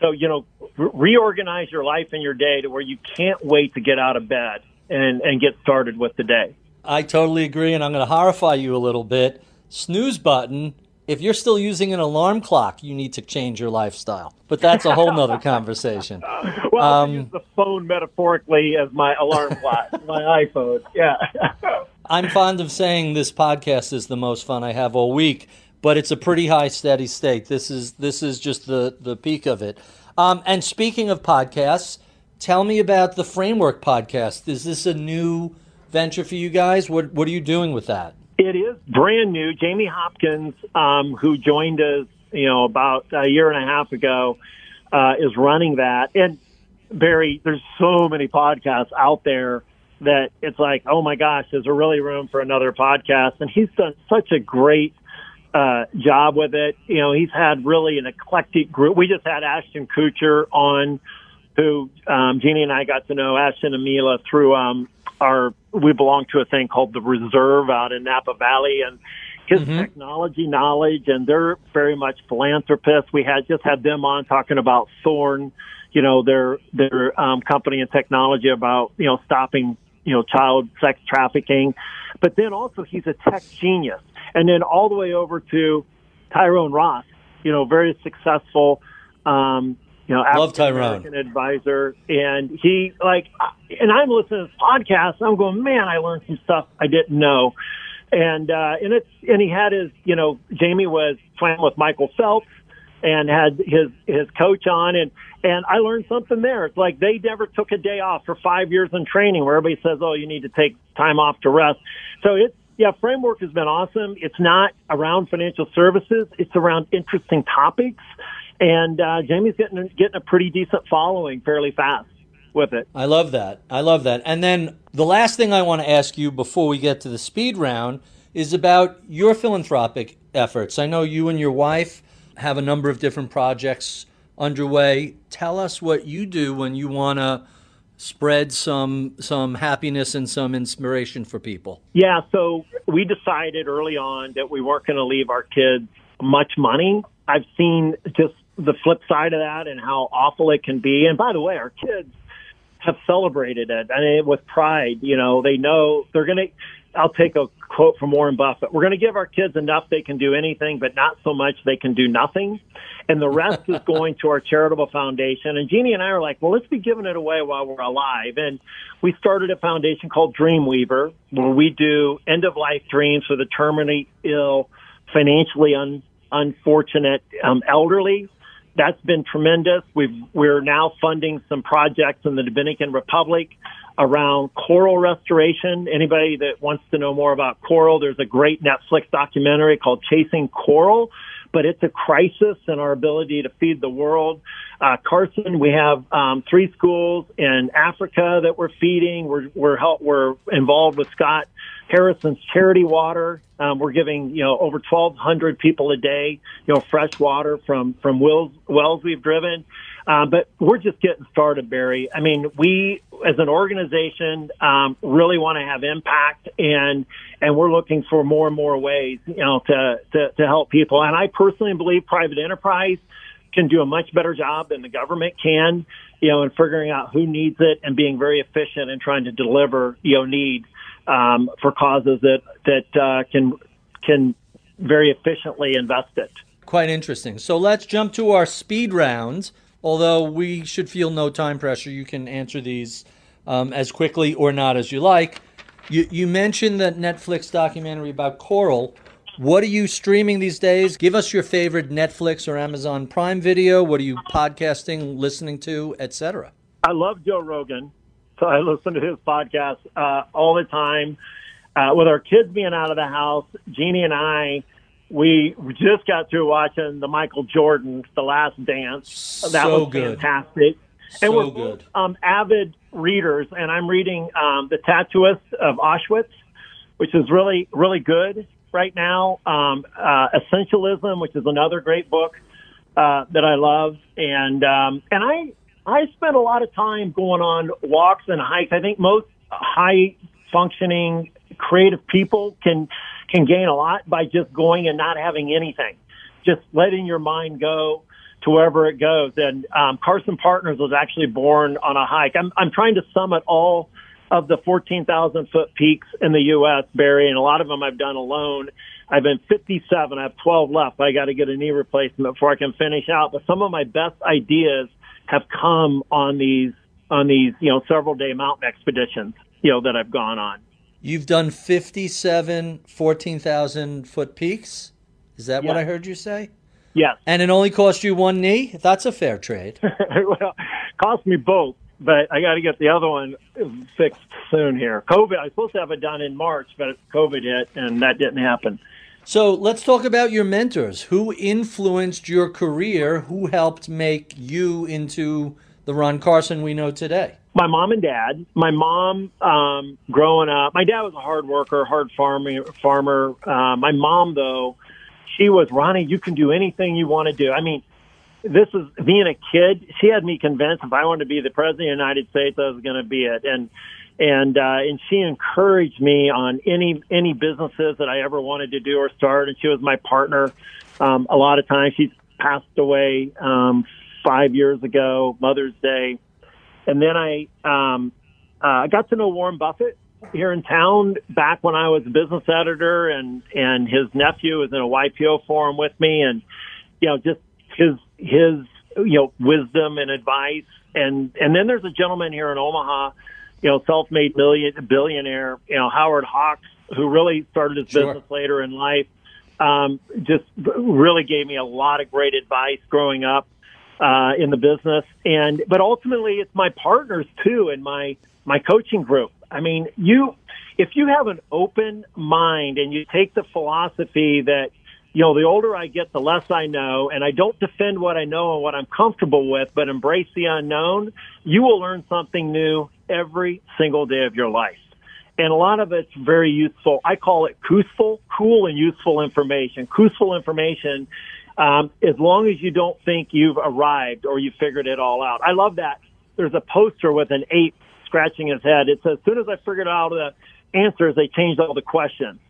So, you know, re- reorganize your life and your day to where you can't wait to get out of bed and, and get started with the day. I totally agree, and I'm going to horrify you a little bit. Snooze button. If you're still using an alarm clock, you need to change your lifestyle. But that's a whole nother conversation. Well, um, I use the phone metaphorically as my alarm clock, my iPhone. Yeah. I'm fond of saying this podcast is the most fun I have all week, but it's a pretty high steady state. This is this is just the, the peak of it. Um, and speaking of podcasts, tell me about the Framework podcast. Is this a new venture for you guys? What what are you doing with that? It is brand new. Jamie Hopkins, um, who joined us, you know, about a year and a half ago, uh, is running that. And Barry, there's so many podcasts out there that it's like, oh my gosh, there's really room for another podcast. And he's done such a great uh, job with it. You know, he's had really an eclectic group. We just had Ashton Kutcher on, who um, Jeannie and I got to know Ashton and Mila through um, our. We belong to a thing called the Reserve out in Napa Valley, and his mm-hmm. technology knowledge, and they're very much philanthropists. We had just had them on talking about Thorne, you know, their their um, company and technology about, you know, stopping, you know, child sex trafficking. But then also he's a tech genius. And then all the way over to Tyrone Ross, you know, very successful, um, you know, love Tyrone, an advisor, and he like, and I'm listening to this podcast. And I'm going, man, I learned some stuff I didn't know, and uh, and it's and he had his, you know, Jamie was playing with Michael Phelps and had his his coach on, and and I learned something there. It's like they never took a day off for five years in training, where everybody says, oh, you need to take time off to rest. So it's yeah, Framework has been awesome. It's not around financial services; it's around interesting topics. And uh, Jamie's getting getting a pretty decent following fairly fast with it. I love that. I love that. And then the last thing I want to ask you before we get to the speed round is about your philanthropic efforts. I know you and your wife have a number of different projects underway. Tell us what you do when you want to spread some some happiness and some inspiration for people. Yeah, so we decided early on that we weren't going to leave our kids much money. I've seen just the flip side of that and how awful it can be. And by the way, our kids have celebrated it, I mean, with pride. You know, they know they're going to, I'll take a quote from Warren Buffett. We're going to give our kids enough they can do anything, but not so much they can do nothing. And the rest is going to our charitable foundation. And Jeannie and I are like, well, let's be giving it away while we're alive. And we started a foundation called Dreamweaver, where we do end-of-life dreams for the terminally ill, financially un. unfortunate um, elderly. That's been tremendous. We've, we're now funding some projects in the Dominican Republic around coral restoration. Anybody that wants to know more about coral, there's a great Netflix documentary called Chasing Coral, but it's a crisis in our ability to feed the world. Uh, Carson, we have um, three schools in Africa that we're feeding. We're we're help, we're involved with Scott Harrison's Charity Water. Um, we're giving, you know, over twelve hundred people a day, you know, fresh water from from wells, wells we've driven. Uh, but we're just getting started, Barry. I mean, we as an organization um, really want to have impact, and and we're looking for more and more ways, you know, to, to to help people. And I personally believe private enterprise can do a much better job than the government can, you know, in figuring out who needs it and being very efficient and trying to deliver, you know, need um, for causes that that uh, can can very efficiently invest it. Quite interesting. So let's jump to our speed rounds. Although we should feel no time pressure, you can answer these um, as quickly or not as you like. You, you mentioned that Netflix documentary about coral. What are you streaming these days? Give us your favorite Netflix or Amazon Prime video. What are you podcasting, listening to, et cetera? I love Joe Rogan, so I listen to his podcast uh, all the time. Uh, with our kids being out of the house, Jeannie and I, we just got through watching the Michael Jordan, The Last Dance. That so was good. Fantastic. So and we're good. Um, avid readers, and I'm reading um, The Tattooist of Auschwitz, which is really, really good right now. Um, uh, Essentialism, which is another great book uh, that I love. And um, and I, I spend a lot of time going on walks and hikes. I think most high-functioning creative people can can gain a lot by just going and not having anything, just letting your mind go to wherever it goes. And um, Carson Partners was actually born on a hike. I'm, I'm trying to summit all of the fourteen thousand foot peaks in the U S, Barry, and a lot of them I've done alone. I've been fifty-seven. I have twelve left. I got to get a knee replacement before I can finish out. But some of my best ideas have come on these, on these, you know, several day mountain expeditions, you know, that I've gone on. You've done fifty-seven fourteen thousand foot peaks? Is that yes. what I heard you say? Yes. And it only cost you one knee? That's a fair trade. Well, it cost me both, but I got to get the other one fixed soon here. COVID, I was supposed to have it done in March, but COVID hit, and that didn't happen. So let's talk about your mentors. Who influenced your career? Who helped make you into the Ron Carson we know today? My mom and dad. My mom, um, growing up, my dad was a hard worker, hard farming, farmer. Uh, my mom, though, she was, Ronnie, you can do anything you want to do. I mean, this is being a kid. She had me convinced if I wanted to be the president of the United States, I was going to be it. And and uh, and she encouraged me on any any businesses that I ever wanted to do or start. And she was my partner um, a lot of times. She's passed away um, five years ago, Mother's Day. And then I um, uh, got to know Warren Buffett here in town back when I was a business editor, and, and his nephew was in a Y P O forum with me, and, you know, just his, his you know, wisdom and advice. And, and then there's a gentleman here in Omaha, you know, self-made million, billionaire, you know, Howard Hawks, who really started his sure. business later in life, um, just really gave me a lot of great advice growing up. Uh, in the business, and but ultimately it's my partners too, and my my coaching group. I mean, you if you have an open mind and you take the philosophy that, you know, the older I get, the less I know, and I don't defend what I know and what I'm comfortable with, but embrace the unknown, you will learn something new every single day of your life. And a lot of it's very useful. I call it cool, cool and useful information. Cool information. Um, as long as you don't think you've arrived or you figured it all out. I love that. There's a poster with an ape scratching his head. It says, as soon as I figured out the answers, they changed all the questions.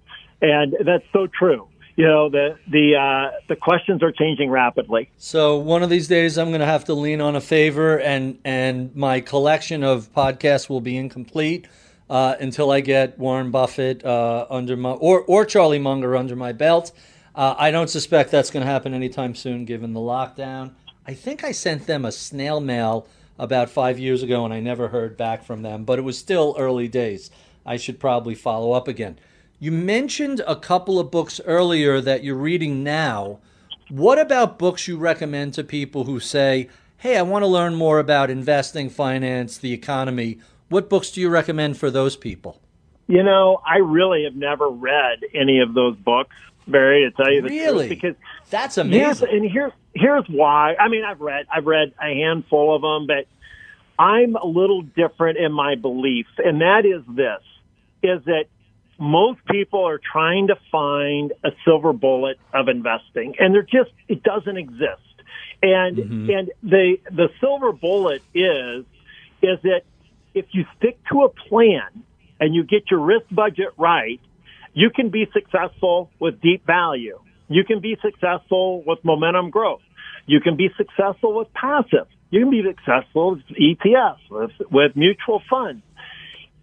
And that's so true. You know, the the uh, the questions are changing rapidly. So one of these days I'm going to have to lean on a favor, and, and my collection of podcasts will be incomplete uh, until I get Warren Buffett uh, under my or, or Charlie Munger under my belt. Uh, I don't suspect that's going to happen anytime soon, given the lockdown. I think I sent them a snail mail about five years ago, and I never heard back from them, but it was still early days. I should probably follow up again. You mentioned a couple of books earlier that you're reading now. What about books you recommend to people who say, hey, I want to learn more about investing, finance, the economy? What books do you recommend for those people? You know, I really have never read any of those books. Barry, to tell you the really? truth, because that's amazing. Here's, and here's here's why. I mean, I've read I've read a handful of them, but I'm a little different in my belief, and that is this: is that most people are trying to find a silver bullet of investing, and there just it doesn't exist. And mm-hmm. and the the silver bullet is is that if you stick to a plan and you get your risk budget right, you can be successful with deep value. You can be successful with momentum growth. You can be successful with passive. You can be successful with E T Fs, with, with mutual funds.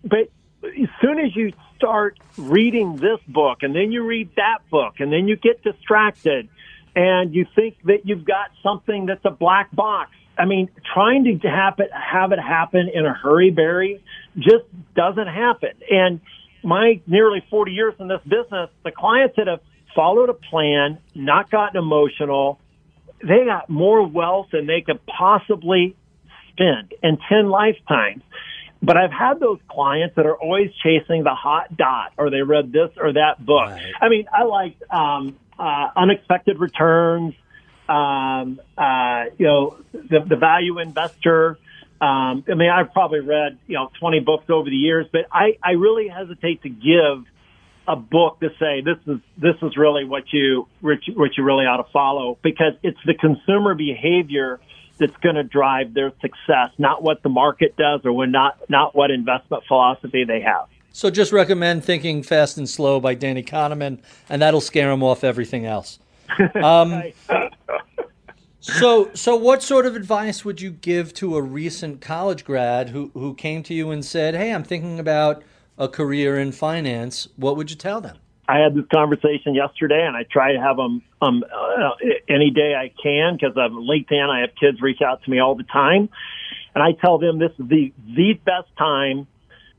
But as soon as you start reading this book and then you read that book and then you get distracted and you think that you've got something that's a black box, I mean, trying to have it, have it happen in a hurry, Barry, just doesn't happen. And my nearly forty years in this business, the clients that have followed a plan, not gotten emotional, they got more wealth than they could possibly spend in ten lifetimes. But I've had those clients that are always chasing the hot dot, or they read this or that book. Right. I mean, I liked um, uh, Unexpected Returns, um, uh, you know, the, the Value Investor. Um, I mean, I've probably read, you know, twenty books over the years, but I, I really hesitate to give a book to say this is this is really what you what you really ought to follow, because it's the consumer behavior that's going to drive their success, not what the market does or not not what investment philosophy they have. So just recommend Thinking Fast and Slow by Danny Kahneman, and that'll scare them off everything else. Um, So so what sort of advice would you give to a recent college grad who, who came to you and said, hey, I'm thinking about a career in finance? What would you tell them? I had this conversation yesterday, and I try to have them um, uh, any day I can, because on LinkedIn I have kids reach out to me all the time. And I tell them this is the, the best time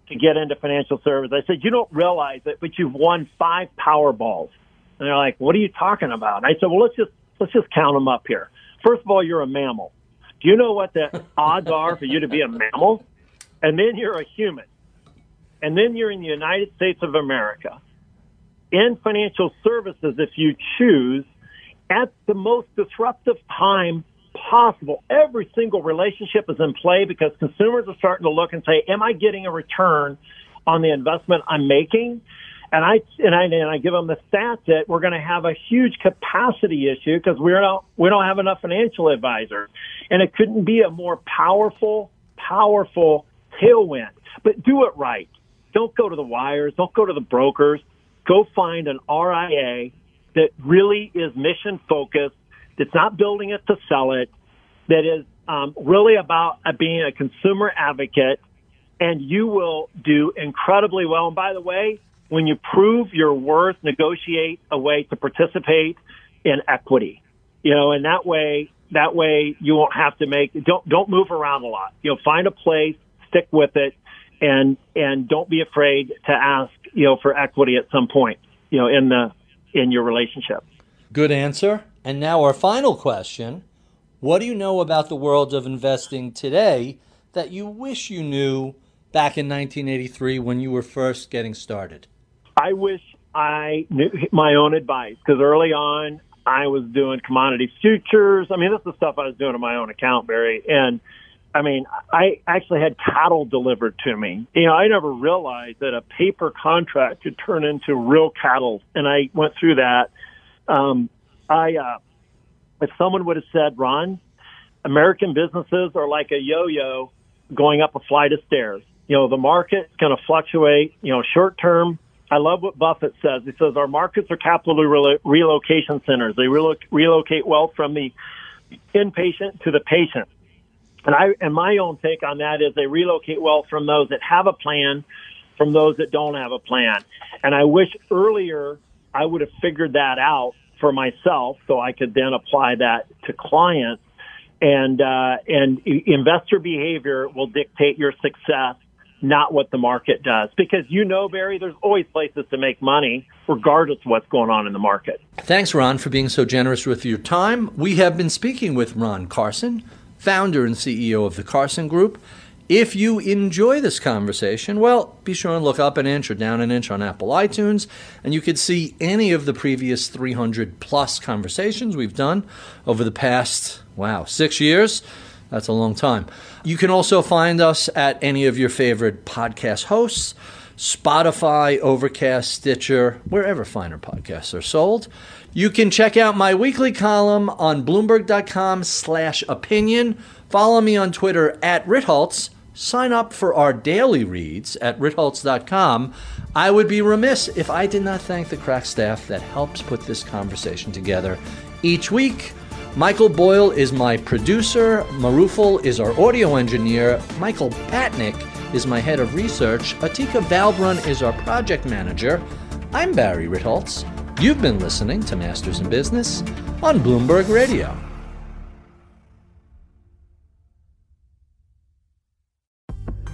to get into financial service. I said, you don't realize it, but you've won five Powerballs. And they're like, what are you talking about? And I said, well, let's just let's just count them up here. First of all, you're a mammal. Do you know what the odds are for you to be a mammal? And then you're a human. And then you're in the United States of America. In financial services, if you choose, at the most disruptive time possible, every single relationship is in play, because consumers are starting to look and say, am I getting a return on the investment I'm making? And I and I and I give them the stat that we're going to have a huge capacity issue, because we're not we don't have enough financial advisors, and it couldn't be a more powerful powerful tailwind. But do it right. Don't go to the wires. Don't go to the brokers. Go find an R I A that really is mission focused. That's not building it to sell it. That is um, really about being a consumer advocate, and you will do incredibly well. And by the way, when you prove your worth, negotiate a way to participate in equity, you know, and that way, that way you won't have to make, don't, don't move around a lot. You know, find a place, stick with it, and, and don't be afraid to ask, you know, for equity at some point, you know, in the, in your relationship. Good answer. And now our final question: what do you know about the world of investing today that you wish you knew back in nineteen eighty-three when you were first getting started? I wish I knew my own advice, because early on I was doing commodity futures. I mean, this is stuff I was doing on my own account, Barry. And I mean, I actually had cattle delivered to me. You know, I never realized that a paper contract could turn into real cattle. And I went through that. Um, I, uh, if someone would have said, Ron, American businesses are like a yo-yo going up a flight of stairs. You know, the market's going to fluctuate, you know, short term. I love what Buffett says. He says, our markets are capital relo- relocation centers. They relo- relocate wealth from the inpatient to the patient. And I, and my own take on that is they relocate wealth from those that have a plan, from those that don't have a plan. And I wish earlier I would have figured that out for myself, so I could then apply that to clients. And, uh, and investor behavior will dictate your success, not what the market does. Because, you know, Barry, there's always places to make money, regardless of what's going on in the market. Thanks, Ron, for being so generous with your time. We have been speaking with Ron Carson, founder and C E O of the Carson Group. If you enjoy this conversation, well, be sure and look up an inch or down an inch on Apple iTunes, and you can see any of the previous three hundred plus conversations we've done over the past, wow, six years. That's a long time. You can also find us at any of your favorite podcast hosts, Spotify, Overcast, Stitcher, wherever finer podcasts are sold. You can check out my weekly column on Bloomberg.com slash opinion. Follow me on Twitter at Ritholtz. Sign up for our daily reads at Ritholtz dot com. I would be remiss if I did not thank the crack staff that helps put this conversation together each week. Michael Boyle is my producer. Marufel is our audio engineer. Michael Patnick is my head of research. Atika Valbrun is our project manager. I'm Barry Ritholtz. You've been listening to Masters in Business on Bloomberg Radio.